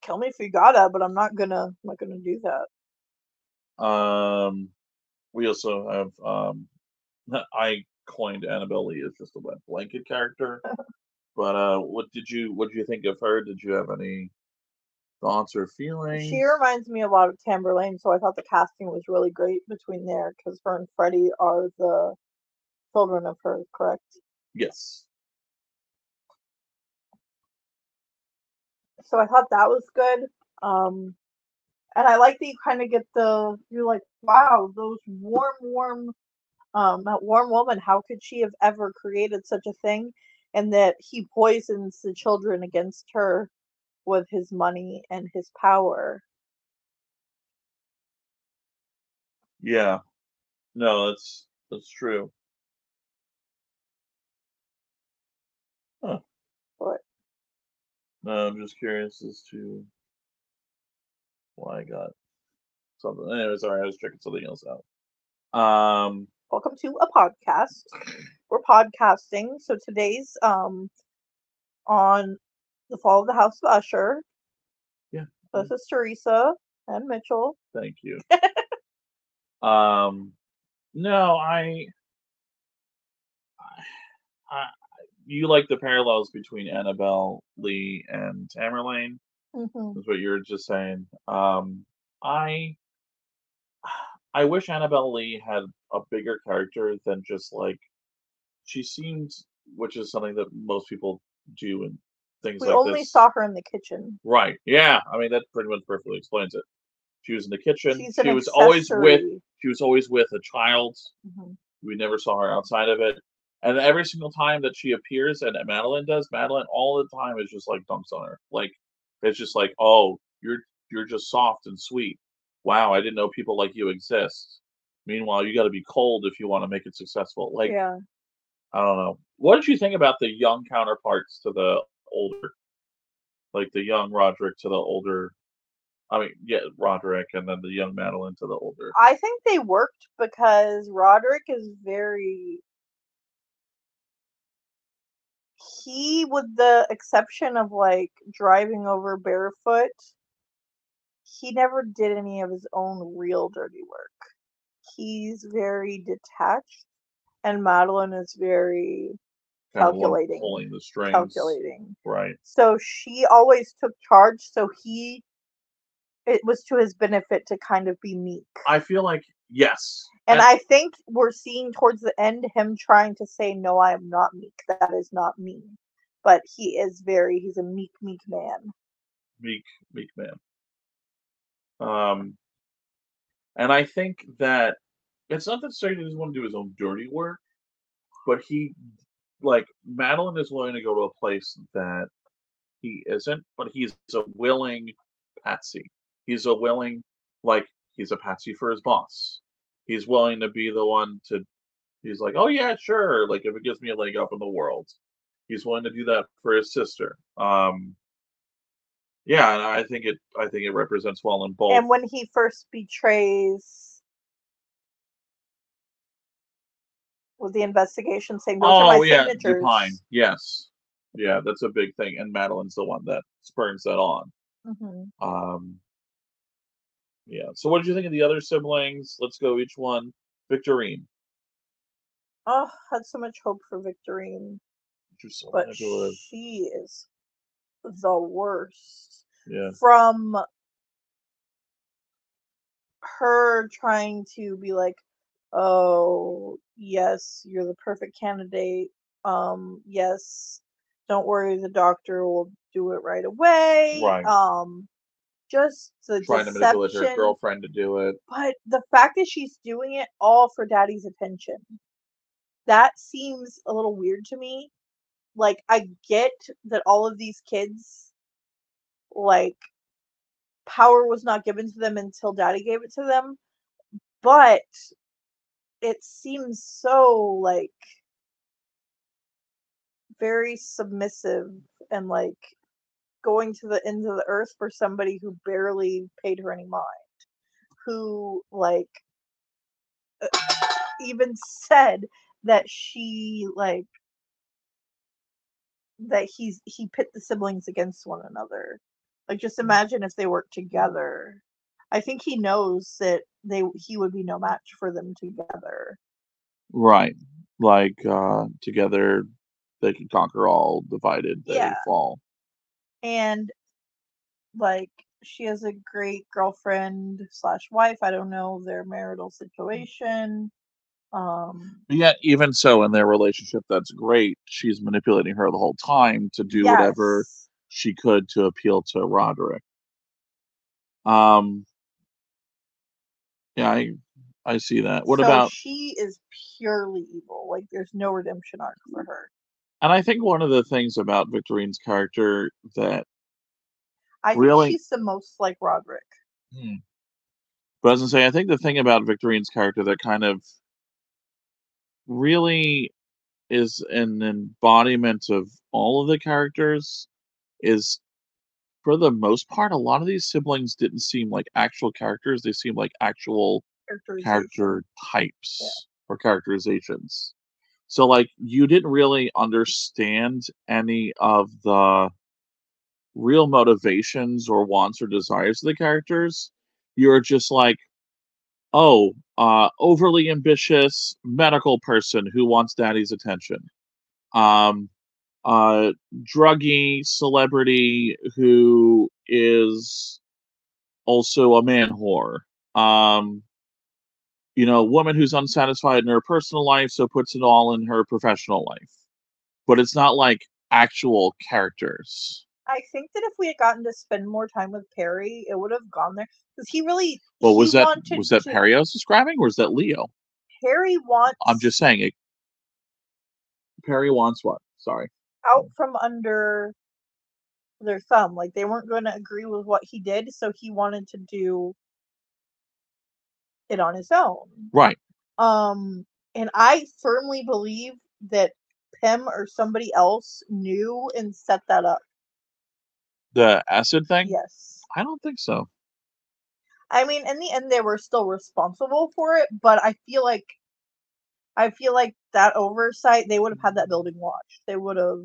Kill me if you gotta, but I'm not gonna do that. We also have I coined Annabelle Lee as just a wet blanket character. But what did you think of her? Did you have any thoughts or feelings? She reminds me a lot of Tamerlane, so I thought the casting was really great between there because her and Freddie are the children of her, correct? Yes. So I thought that was good. And I like that you kind of get you're like, wow, those that warm woman, how could she have ever created such a thing? And that he poisons the children against her with his money and his power. Yeah. No, that's true. I'm just curious as to why I got something. Anyway, sorry, I was checking something else out. Welcome to a podcast. We're podcasting. So today's on The Fall of the House of Usher. Yeah. So this is Teresa and Mitchell. Thank you. No, I you like the parallels between Annabelle Lee and Tamerlane. Mm-hmm. That's what you were just saying. I wish Annabelle Lee had a bigger character than just like she seemed, which is something that most people do in things like this. We only saw her in the kitchen. Right. Yeah. I mean, that pretty much perfectly explains it. She was in the kitchen. She was always with a child. Mm-hmm. We never saw her outside of it. And every single time that she appears, and Madeline does, Madeline all the time is just like dunks on her. Like it's just like, oh, you're just soft and sweet. Wow, I didn't know people like you exist. Meanwhile, you got to be cold if you want to make it successful. Like, yeah. I don't know. What did you think about the young counterparts to the older, like the young Roderick to the older? I mean, yeah, Roderick, and then the young Madeline to the older. I think they worked because Roderick is he, with the exception of like driving over barefoot, he never did any of his own real dirty work. He's very detached, and Madeline is very calculating, pulling the strings, right? So she always took charge. So it was to his benefit to kind of be meek. I feel like, yes. And I think we're seeing towards the end him trying to say, no, I am not meek. That is not me. But he's a meek man. Meek man. And I think that it's not that Satan doesn't want to do his own dirty work, but Madeline is willing to go to a place that he isn't, but he's a willing patsy. He's a willing, he's a patsy for his boss. He's willing to be the one he's like, oh yeah, sure. Like if it gives me a leg up in the world, he's willing to do that for his sister. Yeah, and I think it represents well in both. And when he first betrays with the investigation, saying those are my signatures. Dupin. Yes. Yeah, that's a big thing. And Madeline's the one that spurns that on. Mm-hmm. Yeah. So what did you think of the other siblings? Let's go each one. Victorine. Oh, I had so much hope for Victorine. But she is the worst. Yeah. From her trying to be like, oh, yes, you're the perfect candidate. Yes, don't worry, the doctor will do it right away. Right. Just the trying deception. To manipulate her girlfriend to do it. But the fact that she's doing it all for daddy's attention, that seems a little weird to me. Like, I get that all of these kids, like, power was not given to them until daddy gave it to them. But it seems so, like, very submissive and, like, going to the ends of the earth for somebody who barely paid her any mind. Who, like, even said that she, like, that he pit the siblings against one another. Like, just imagine if they worked together. I think he knows that he would be no match for them together. Right. Like, together they can conquer all, divided they fall. And, like, she has a great girlfriend/wife. I don't know their marital situation. But yet, even so, in their relationship, that's great. She's manipulating her the whole time to do whatever she could to appeal to Roderick. Yeah, I see that. What about? She is purely evil. Like, there's no redemption arc for her. And I think one of the things about Victorine's character that I think she's the most like Roderick. But I was gonna say, I think the thing about Victorine's character that kind of really is an embodiment of all of the characters is for the most part, a lot of these siblings didn't seem like actual characters. They seemed like actual character types or characterizations. So, like, you didn't really understand any of the real motivations or wants or desires of the characters. You're just like, oh, overly ambitious medical person who wants daddy's attention. Druggy celebrity who is also a man whore. You know, woman who's unsatisfied in her personal life, so puts it all in her professional life. But it's not like actual characters. I think that if we had gotten to spend more time with Perry, it would have gone there. Because he really... Well, was that Perry I was describing, or was that Leo? Perry wants... I'm just saying it. Perry wants what? Sorry. Out from under their thumb. Like, they weren't going to agree with what he did, so he wanted to do it on his own. Right. And I firmly believe that Pym or somebody else knew and set that up. The acid thing? Yes. I don't think so. I mean, in the end, they were still responsible for it, but I feel like that oversight, they would have had that building watched. They would have...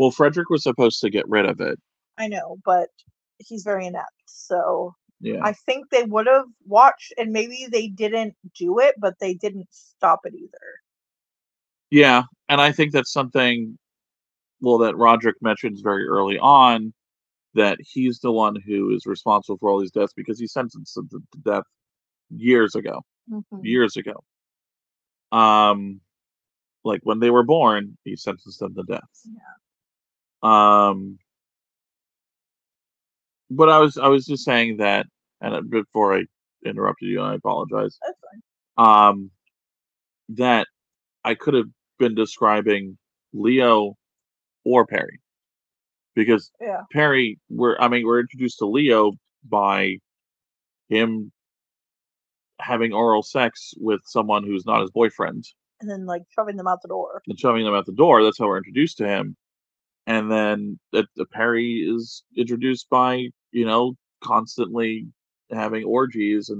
Well, Frederick was supposed to get rid of it. I know, but he's very inept, so... Yeah. I think they would have watched, and maybe they didn't do it, but they didn't stop it either. Yeah, and I think that's something... Well, that Roderick mentions very early on, that he's the one who is responsible for all these deaths because he sentenced them to death years ago. Mm-hmm. Years ago. Like when they were born, he sentenced them to death. Yeah. But I was just saying that, and before I interrupted you, and I apologize. That's fine. That I could have been describing Leo or Perry, because Perry, we're introduced to Leo by him having oral sex with someone who's not his boyfriend, and then like shoving them out the door. That's how we're introduced to him. And then Perry is introduced by constantly having orgies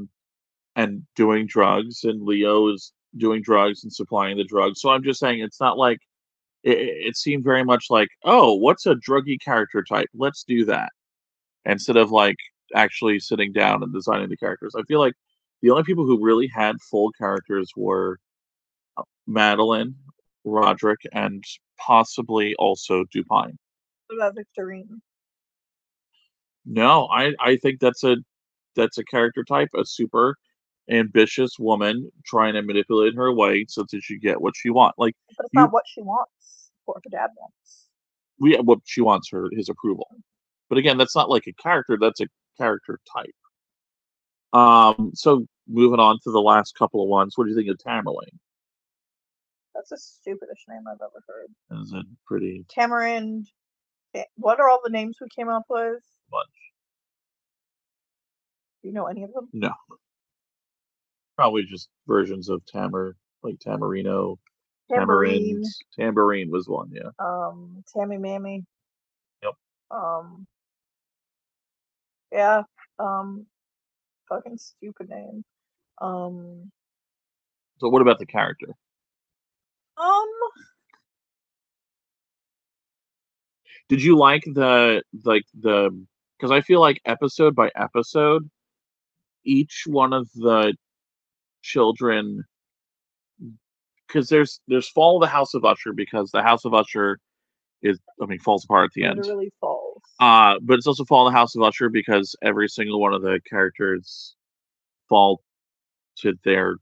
and doing drugs, and Leo is doing drugs and supplying the drugs. So I'm just saying it's not like... It seemed very much like, oh, what's a druggy character type? Let's do that. Instead of like actually sitting down and designing the characters. I feel like the only people who really had full characters were Madeline, Roderick, and possibly also Dupin. What about Victorine? No, I think that's a character type, a super ambitious woman trying to manipulate her way so that she get what she wants. Like, but it's not what she wants. What her dad wants. She wants his approval. But again, that's not like a character, that's a character type. So moving on to the last couple of ones, what do you think of Tamerlane? That's the stupidest name I've ever heard. Is it pretty? Tamarind. What are all the names we came up with? A bunch. Do you know any of them? No. Probably just versions of Tamarino. Tamarind. Tambourine was one, yeah. Tammy Mammy. Yep. Yeah. Fucking stupid name. So what about the character? Did you like the because I feel like episode by episode, each one of the children... Because there's Fall of the House of Usher, because the House of Usher falls apart at the end. It really falls. But it's also Fall of the House of Usher because every single one of the characters fall to their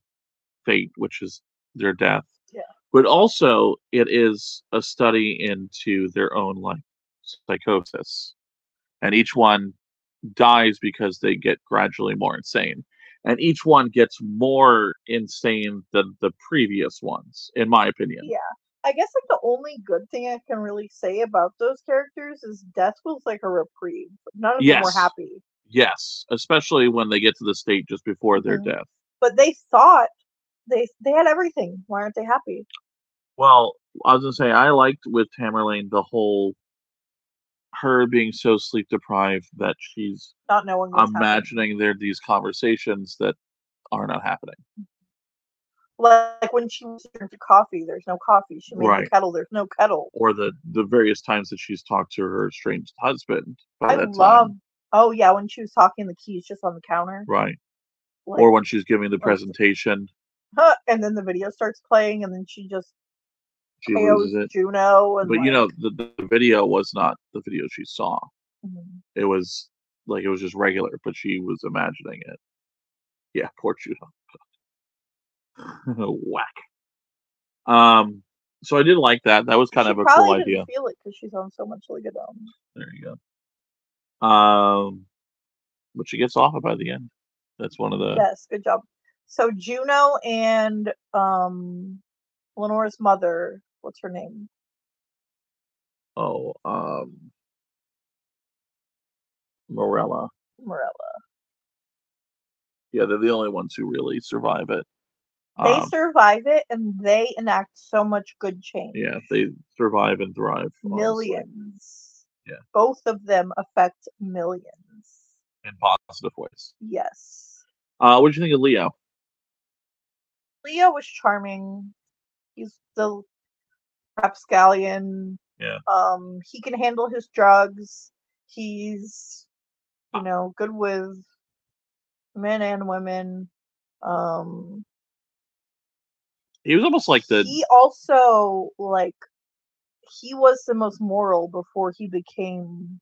fate, which is their death. Yeah. But also, it is a study into their own like psychosis. And each one dies because they get gradually more insane. And each one gets more insane than the previous ones, in my opinion. Yeah. I guess like the only good thing I can really say about those characters is death was like a reprieve. None of them were happy. Yes. Especially when they get to the state just before their death. But they thought they had everything. Why aren't they happy? Well, I was going to say, I liked with Tamerlane the whole her being so sleep deprived that she's not knowing imagining there these conversations that are not happening. Like when she was drinking coffee, there's no coffee. She made a kettle, there's no kettle. Or the various times that she's talked to her estranged husband. Oh yeah, when she was talking, the keys just on the counter. Right. Like, or when she's giving the presentation. And then the video starts playing, and then she loses it. Juno. And but you know, the video was not the video she saw. Mm-hmm. It was just regular, but she was imagining it. Yeah, poor Juno. Whack. So I did like that. That was kind of a cool idea. She probably didn't feel it because she's on so much Ligodone. There you go. But she gets off by the end. That's one of the... Yes, good job. So Juno and Lenore's mother, what's her name? Oh, Morella. Yeah, they're the only ones who really survive it. They survive it, and they enact so much good change. Yeah, they survive and thrive. Millions. Yeah. Both of them affect millions. In positive ways. Yes. What did you think of Leo? Leo was charming. He's the rapscallion. Yeah. He can handle his drugs. He's, good with men and women. He was almost like the... He also, he was the most moral before he became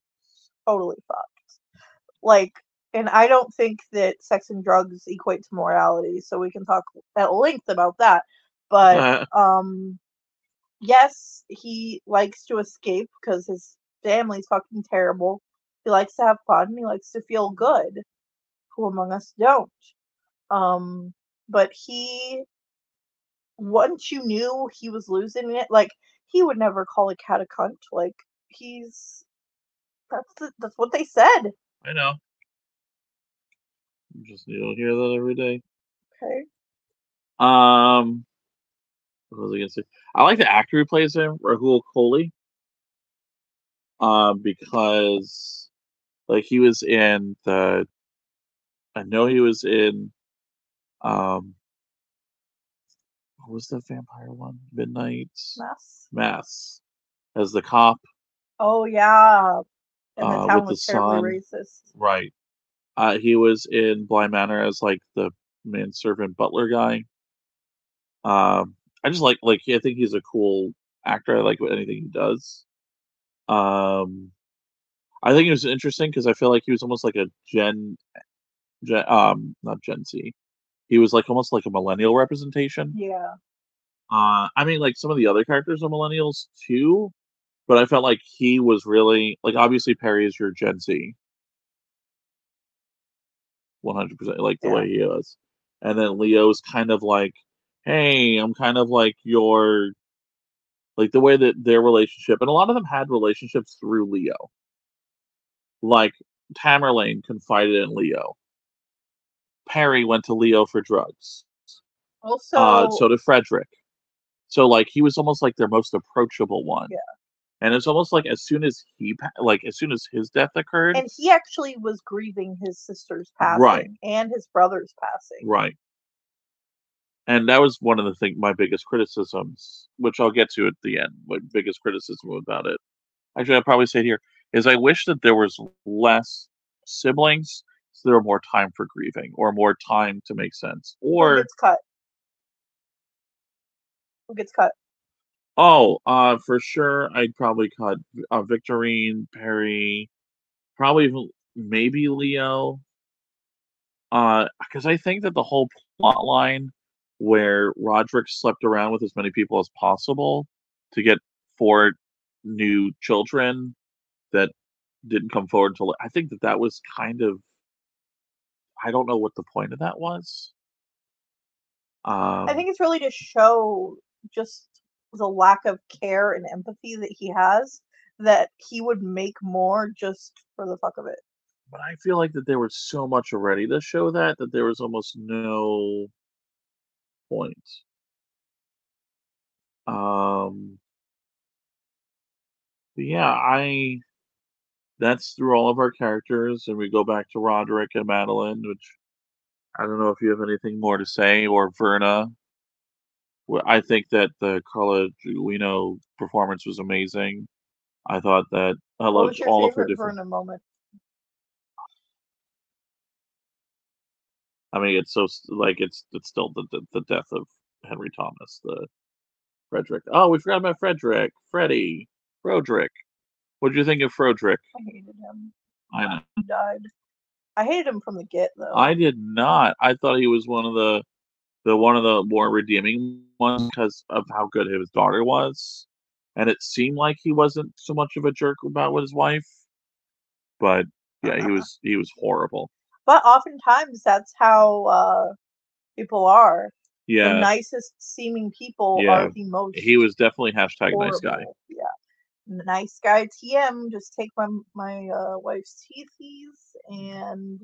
totally fucked. And I don't think that sex and drugs equate to morality, so we can talk at length about that. But, yes, he likes to escape because his family's fucking terrible. He likes to have fun. He likes to feel good. Who among us don't? But he... Once you knew he was losing it, he would never call a cat a cunt. That's what they said. I know. You don't hear that every day. Okay. What was I gonna say? I like the actor who plays him, Rahul Kohli. Because he was in what was the vampire one? Midnight Mass. As the cop. Oh, yeah. And the town was terribly racist. Right. He was in Bly Manor as, the manservant butler guy. I just I think he's a cool actor. I like anything he does. I think it was interesting because I feel like he was almost like a not Gen Z. He was almost like a millennial representation. Yeah. I mean, some of the other characters are millennials too, but I felt like he was really obviously Perry is your Gen Z. 100%, the way he was. And then Leo's kind of hey, I'm kind of your the way that their relationship, and a lot of them had relationships through Leo. Tamerlane confided in Leo. Perry went to Leo for drugs. Also, so did Frederick. So, he was almost their most approachable one. Yeah. And it's almost as soon as his death occurred, and he actually was grieving his sister's passing, right, and his brother's passing, right. And that was one of the things. My biggest criticisms, which I'll get to at the end, my biggest criticism about it, actually, I'll probably say it here, is I wish that there was less siblings. So there were more time for grieving, or more time to make sense, or who gets cut? Oh, for sure, I'd probably cut Victorine, Perry, probably even maybe Leo, because I think that the whole plot line where Roderick slept around with as many people as possible to get 4 new children that didn't come forward until I think that was kind of. I don't know what the point of that was. I think it's really to show just the lack of care and empathy that he has, that he would make more just for the fuck of it. But I feel that there was so much already to show that there was almost no point. But yeah, I that's through all of our characters, and we go back to Roderick and Madeline, which I don't know if you have anything more to say, or Verna. I think that the Carla Gugino performance was amazing. I thought that I loved all of her different Verna moments. I mean, it's so like it's still the death of Henry Thomas, the Frederick. Oh, we forgot about Frederick, Freddie, Roderick. What did you think of Frederick? I hated him. I know. He died. I hated him from the get, though. I did not. I thought he was one of the more redeeming ones because of how good his daughter was, and it seemed like he wasn't so much of a jerk about with his wife. But yeah, he was horrible. But oftentimes, that's how people are. Yeah, the nicest seeming people are the most. He was definitely hashtag horrible. Nice guy. Yeah, nice guy. TM, just take my wife's teethies and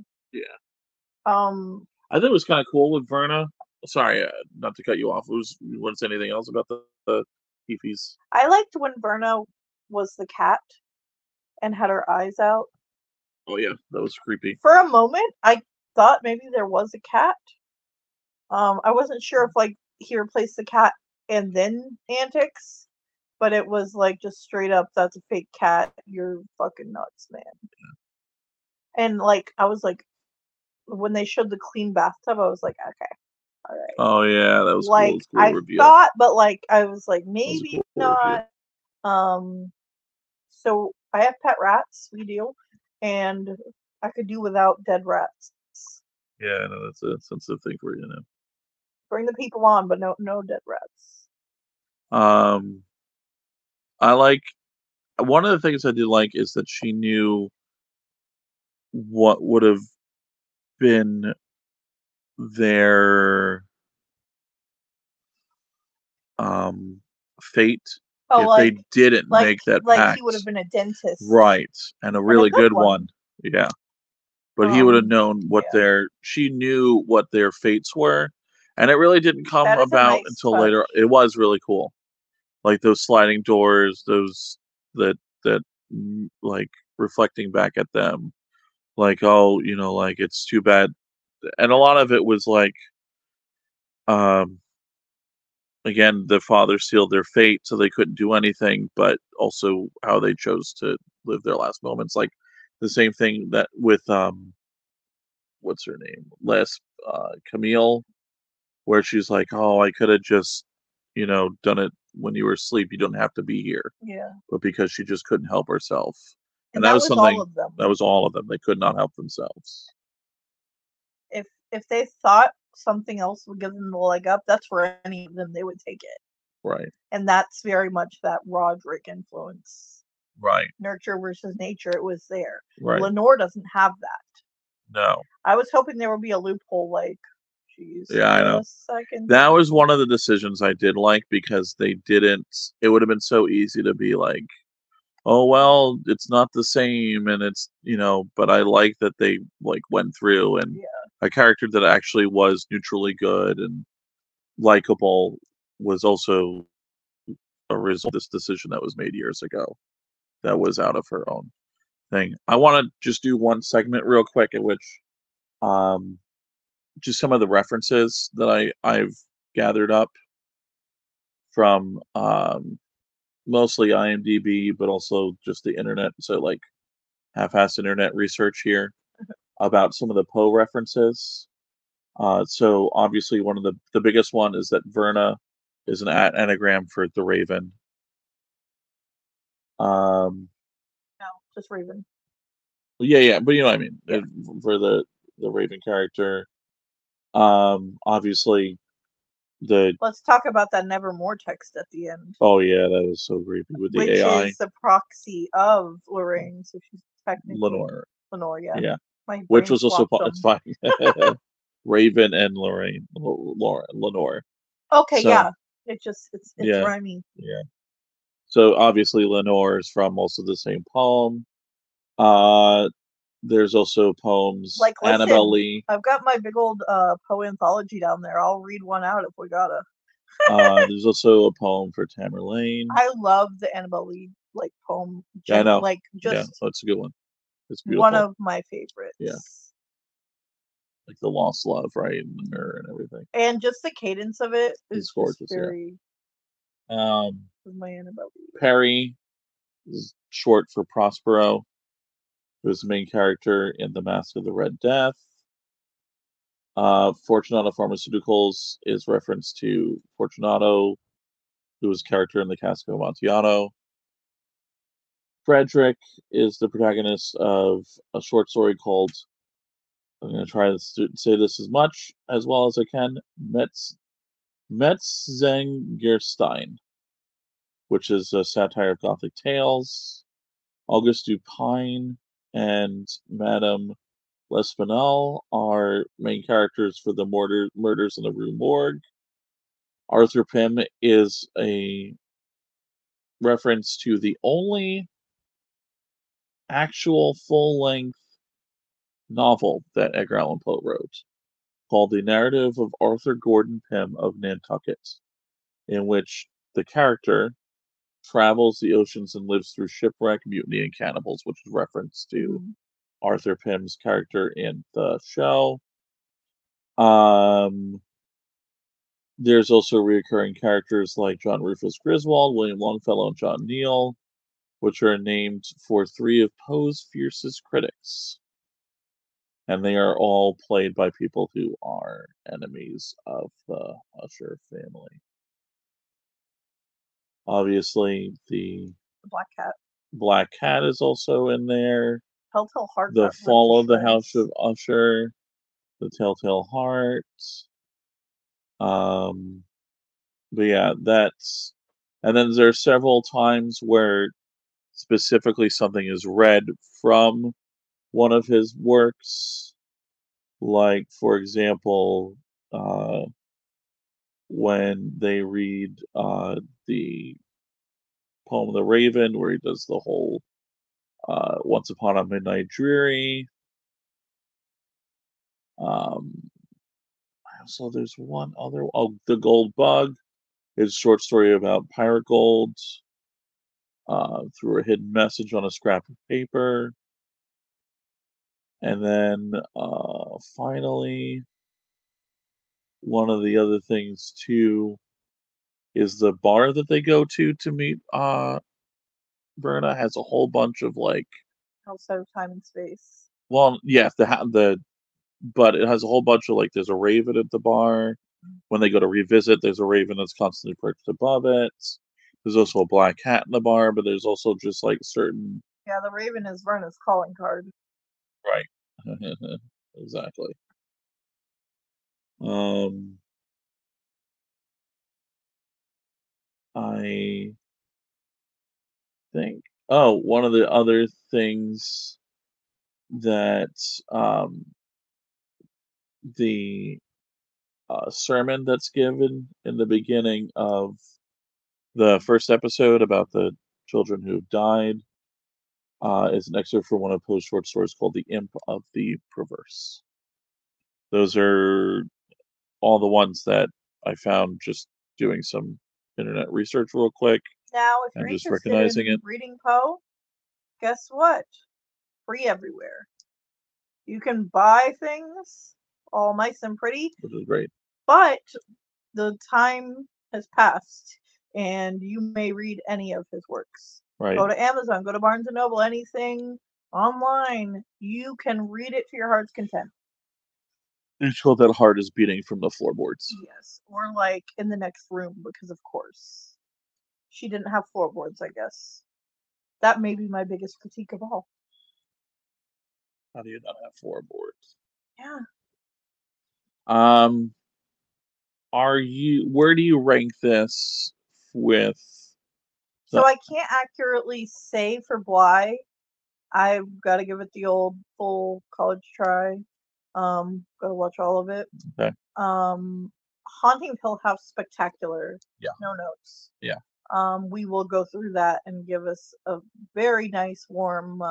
I think it was kind of cool with Verna. Sorry, not to cut you off. You want to say anything else about the teethies? I liked when Verna was the cat and had her eyes out. Oh yeah, that was creepy. For a moment, I thought maybe there was a cat. I wasn't sure if like he replaced the cat and then antics, but it was like just straight up, that's a fake cat. You're fucking nuts, man. Yeah. And like I was like, when they showed the clean bathtub, I was like, okay, all right. Oh yeah, that was like cool. I thought, but like I was like maybe was cool not. Review. So I have pet rats. We do. And I could do without dead rats. Yeah, I know that's a sensitive thing for you to know. Bring the people on, but no dead rats. I like one of the things I do like is that she knew what would have been their fate. Oh, if like, they didn't like, make that like pact. He would have been a dentist. Right. And a really and a good one. Yeah. But he would have known what she knew what their fates were. And it really didn't come about until later. It was really cool. Like those sliding doors, those that like reflecting back at them. Like, oh, you know, like it's too bad. And a lot of it was like, again, the father sealed their fate, so they couldn't do anything, but also how they chose to live their last moments. Like the same thing that with, what's her name? Camille, where she's like, oh, I could have just, you know, done it when you were asleep. You don't have to be here. Yeah. But because she just couldn't help herself. And that was something, all of them. That was all of them. They could not help themselves. If they thought something else would give them the leg up, that's for any of them, they would take it. Right. And that's very much that Roderick influence. Right. Nurture versus nature, it was there. Right. Lenore doesn't have that. No. I was hoping there would be a loophole like, geez. Yeah, I know. That was one of the decisions I did like because they didn't, it would have been so easy to be like, oh, well, it's not the same and it's, you know, but I like that they like went through and a character that actually was neutrally good and likable was also a result of this decision that was made years ago that was out of her own thing. I want to just do one segment real quick in which just some of the references that I've gathered up from mostly IMDb, but also just the internet. So like half-assed internet research here. About some of the Poe references. So obviously one of the biggest one is that Verna is an anagram for the Raven. No, just Raven. Yeah, but you know what I mean. Yeah. For the Raven character. Obviously the... Let's talk about that Nevermore text at the end. Oh yeah, that was so creepy with the which AI. Which is the proxy of Lorraine, so she's technically... Lenore, yeah. Which was also fine. Raven and Lenore. Okay, so, yeah. It's rhyming. Yeah. So obviously Lenore is from also the same poem. There's also poems like Annabelle Lee. I've got my big old Poe anthology down there. I'll read one out if we gotta. There's also a poem for Tamerlane. I love the Annabelle Lee like poem. I know. Like just it's a good one. It's beautiful. One of my favorites. Yeah. Like the lost love, right? And the mirror and everything. And just the cadence of it is gorgeous. Very... Yeah. My Annabelle Lee. Perry is short for Prospero, who's the main character in The Mask of the Red Death. Fortunato Pharmaceuticals is reference to Fortunato, who was a character in The Cask of Amontillado. Frederick is the protagonist of a short story called, I'm going to try to say this as much as well as I can, Metzengerstein, which is a satire of Gothic tales. Auguste Dupin and Madame L'Espinal are main characters for the murders in the Rue Morgue. Arthur Pym is a reference to the only actual full-length novel that Edgar Allan Poe wrote, called The Narrative of Arthur Gordon Pym of Nantucket, in which the character travels the oceans and lives through shipwreck, mutiny, and cannibals, which is reference to Arthur Pym's character in the show. There's also recurring characters like John Rufus Griswold, William Longfellow, and John Neal, which are named for three of Poe's fiercest critics. And they are all played by people who are enemies of the Usher family. Obviously, the Black Cat is also in there. Telltale Heart. The Fall of the House of Usher. The Telltale Heart. But yeah, that's... And then there are several times where specifically something is read from one of his works, like, for example, when they read the poem The Raven, where he does the whole Once Upon a Midnight Dreary. Also, there's one other... Oh, The Gold Bug is a short story about pirate gold. Through a hidden message on a scrap of paper. And then finally, one of the other things too is the bar that they go to meet Verna has a whole bunch of, like, also time and space. Well, yeah, but it has a whole bunch of, like, there's a raven at the bar. When they go to revisit, there's a raven that's constantly perched above it. There's also a black cat in the bar, but there's also just, like, certain... Yeah, the Raven is Verna's calling card. Right. Exactly. I think... Oh, one of the other things that the sermon that's given in the beginning of the first episode about the children who died is an excerpt from one of Poe's short stories called The Imp of the Perverse. Those are all the ones that I found just doing some internet research real quick. Now, if you're just recognizing it, reading Poe, guess what? Free everywhere. You can buy things, all nice and pretty. Which is great. But the time has passed. And you may read any of his works. Right. Go to Amazon, go to Barnes & Noble, anything online. You can read it to your heart's content. Until that heart is beating from the floorboards. Yes, or like in the next room, because of course. She didn't have floorboards, I guess. That may be my biggest critique of all. How do you not have floorboards? Yeah. Where do you rank this? So I can't accurately say for Bly. I've got to give it the old full college try. Got to watch all of it. Okay. Haunting of Hill House Spectacular. Yeah. No notes. Yeah. We will go through that and give us a very nice, warm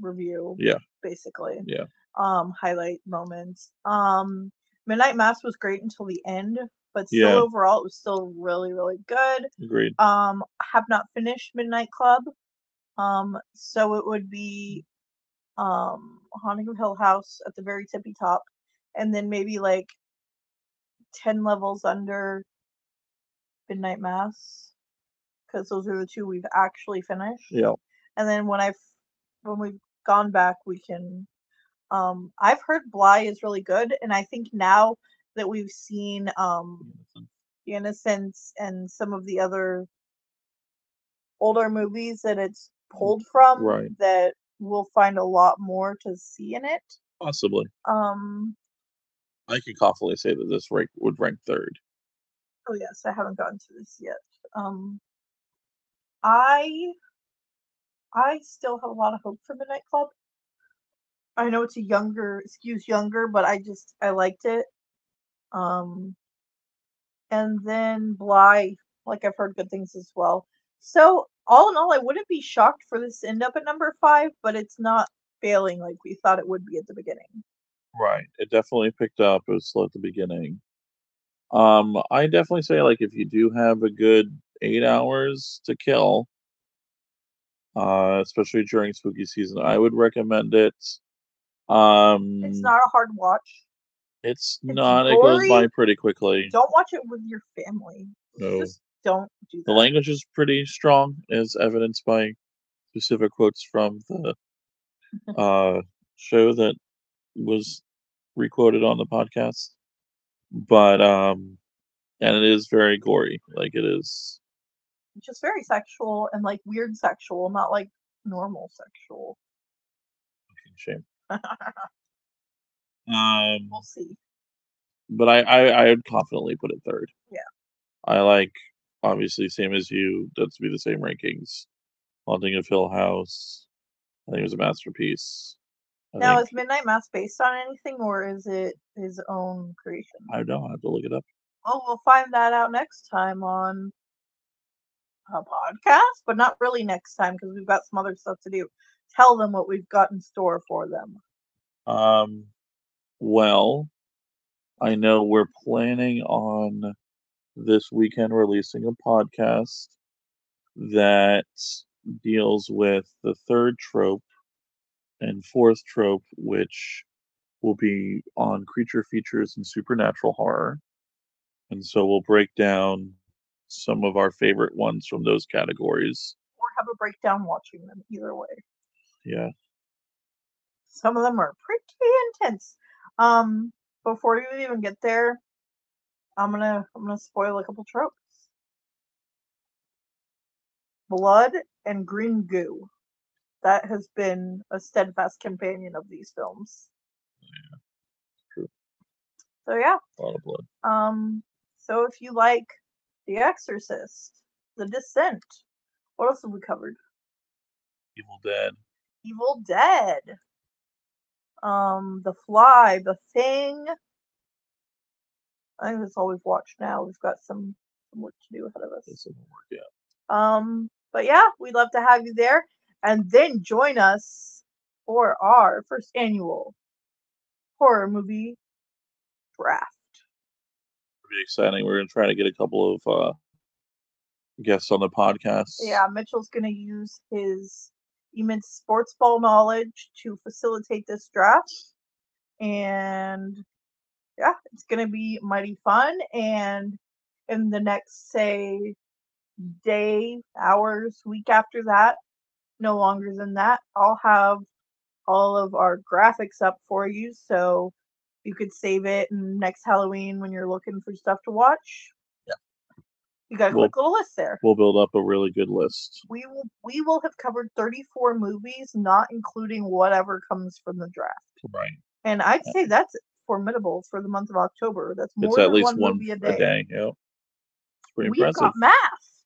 review. Yeah. Basically. Yeah. Highlight moments. Midnight Mass was great until the end. But still, yeah. Overall, it was still really, really good. Agreed. Have not finished Midnight Club. So it would be Haunting of Hill House at the very tippy top, and then maybe like 10 levels under Midnight Mass, because those are the two we've actually finished. Yeah. And then when we've gone back, we can. I've heard Bly is really good, and I think now that we've seen The Innocents and some of the other older movies that it's pulled from, right, that we'll find a lot more to see in it. Possibly. I could confidently say that this would rank third. Oh yes, I haven't gotten to this yet. I still have a lot of hope for Midnight Club. I know it's a younger, skews younger, but I liked it. And then Bly, like, I've heard good things as well. So all in all, I wouldn't be shocked for this to end up at number 5, but it's not failing like we thought it would be at the beginning. Right. It definitely picked up. It was slow at the beginning. I definitely say, like, if you do have a good 8 hours to kill, especially during spooky season, I would recommend it. It's not a hard watch. It's not. Gory. It goes by pretty quickly. Don't watch it with your family. No. Just don't do that. The language is pretty strong, as evidenced by specific quotes from the show that was requoted on the podcast. But and it is very gory. Like, it is just very sexual, and like weird sexual, not like normal sexual. Shame. We'll see. But I would confidently put it third. Yeah. I like, obviously, same as you, that's be the same rankings. Haunting of Hill House. I think it was a masterpiece. Is Midnight Mass based on anything, or is it his own creation? I don't know. I have to look it up. Oh, we'll find that out next time on a podcast, but not really next time, because we've got some other stuff to do. Tell them what we've got in store for them. Well, I know we're planning on this weekend releasing a podcast that deals with the third trope and fourth trope, which will be on creature features and supernatural horror. And so we'll break down some of our favorite ones from those categories. Or have a breakdown watching them, either way. Yeah. Some of them are pretty intense. Before you even get there, I'm gonna spoil a couple tropes. Blood and green goo. That has been a steadfast companion of these films. Yeah. True. So yeah. A lot of blood. So if you like The Exorcist, The Descent, what else have we covered? Evil Dead. The Fly, The Thing. I think that's all we've watched now. We've got some work to do ahead of us. Some work, yeah. But yeah, we'd love to have you there. And then join us for our first annual horror movie draft. It'll be exciting. We're going to try to get a couple of guests on the podcast. Yeah, Mitchell's going to use his immense sports ball knowledge to facilitate this draft, and yeah, it's gonna be mighty fun. And in the next, say, day, hours, week after that, no longer than that, I'll have all of our graphics up for you, so you could save it, and next Halloween when you're looking for stuff to watch, you got a quick little list there. We'll build up a really good list. We will have covered 34 movies, not including whatever comes from the draft. Right. And I'd say that's formidable for the month of October. That's more it's than at least one movie a day. Yep. It's pretty impressive. We got math.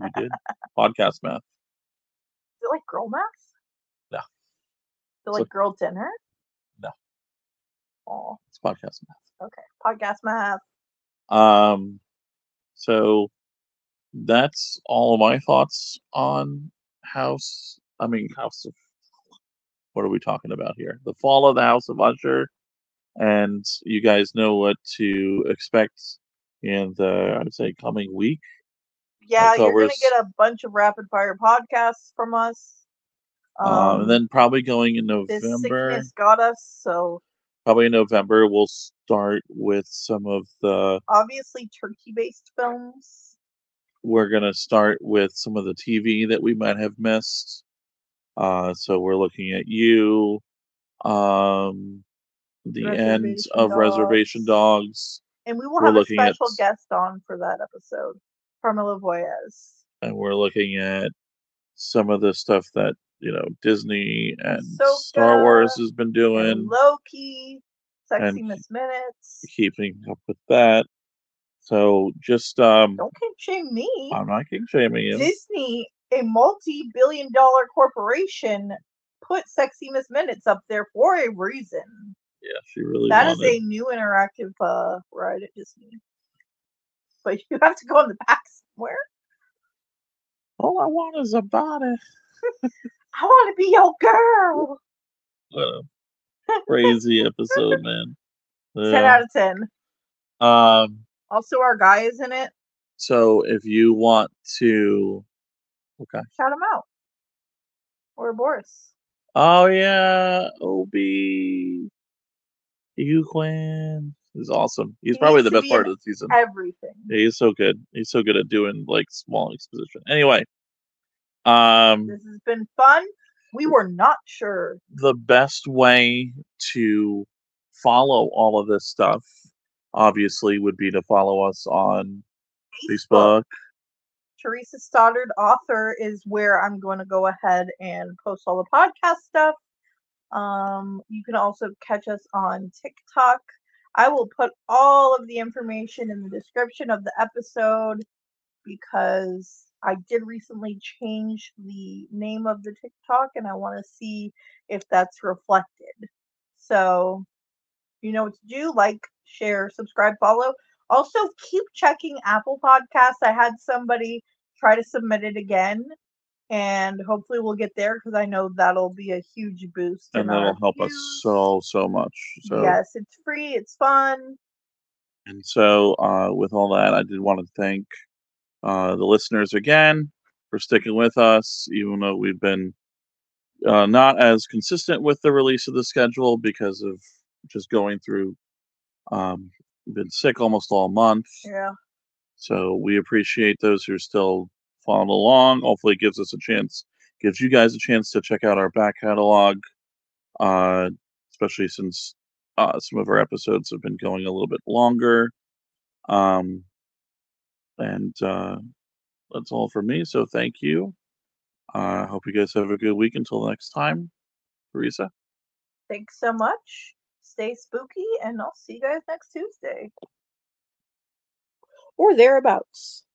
We did. Podcast math. Is it like girl math? No. Is it like girl dinner? No. Oh. It's podcast math. Okay. Podcast math. So that's all of my thoughts on House of... What are we talking about here? The Fall of the House of Usher. And you guys know what to expect in the, I would say, coming week. Yeah, you're going to get a bunch of rapid-fire podcasts from us. And then probably going in November. This sickness got us, so... Probably in November, we'll start with some of the... Obviously, turkey-based films. We're going to start with some of the TV that we might have missed. So we're looking at you. The end of Reservation Dogs. And we will have a special guest on for that episode. Carmela Voyez. And we're looking at some of the stuff that, you know, Disney and Soka, Star Wars has been doing. Loki, Sexy Miss Minutes. Keeping up with that. So just... don't king-shame me. I'm not king-shaming you. Disney, a multi-billion-dollar corporation, put Sexy Miss Minutes up there for a reason. Yeah, she really That is a new interactive ride at Disney. But you have to go in the back somewhere. All I want is a body. I want to be your girl. What a crazy episode, man. Yeah. 10 out of 10. Also, our guy is in it. So if you want to... Okay. Shout him out. Or Boris. Oh, yeah. Obi. Eugland. Is awesome. He's probably the best part of the season. Everything. Yeah, he's so good. He's so good at doing like small exposition. Anyway, this has been fun. We were not sure. The best way to follow all of this stuff, obviously, would be to follow us on Facebook. Teresa Stoddard, author, is where I'm going to go ahead and post all the podcast stuff. You can also catch us on TikTok. I will put all of the information in the description of the episode because I did recently change the name of the TikTok and I want to see if that's reflected. So you know what to do. Like, share, subscribe, follow. Also, keep checking Apple Podcasts. I had somebody try to submit it again and hopefully we'll get there because I know that'll be a huge boost. And that'll help us so much. So yes, it's free. It's fun. And so with all that, I did want to thank the listeners again for sticking with us, even though we've been not as consistent with the release of the schedule because of just going through, been sick almost all month. Yeah. So we appreciate those who are still following along. Hopefully it gives us a chance, gives you guys a chance to check out our back catalog, especially since some of our episodes have been going a little bit longer. And that's all for me. So thank you. I hope you guys have a good week until next time. Teresa. Thanks so much. Stay spooky and I'll see you guys next Tuesday. Or thereabouts.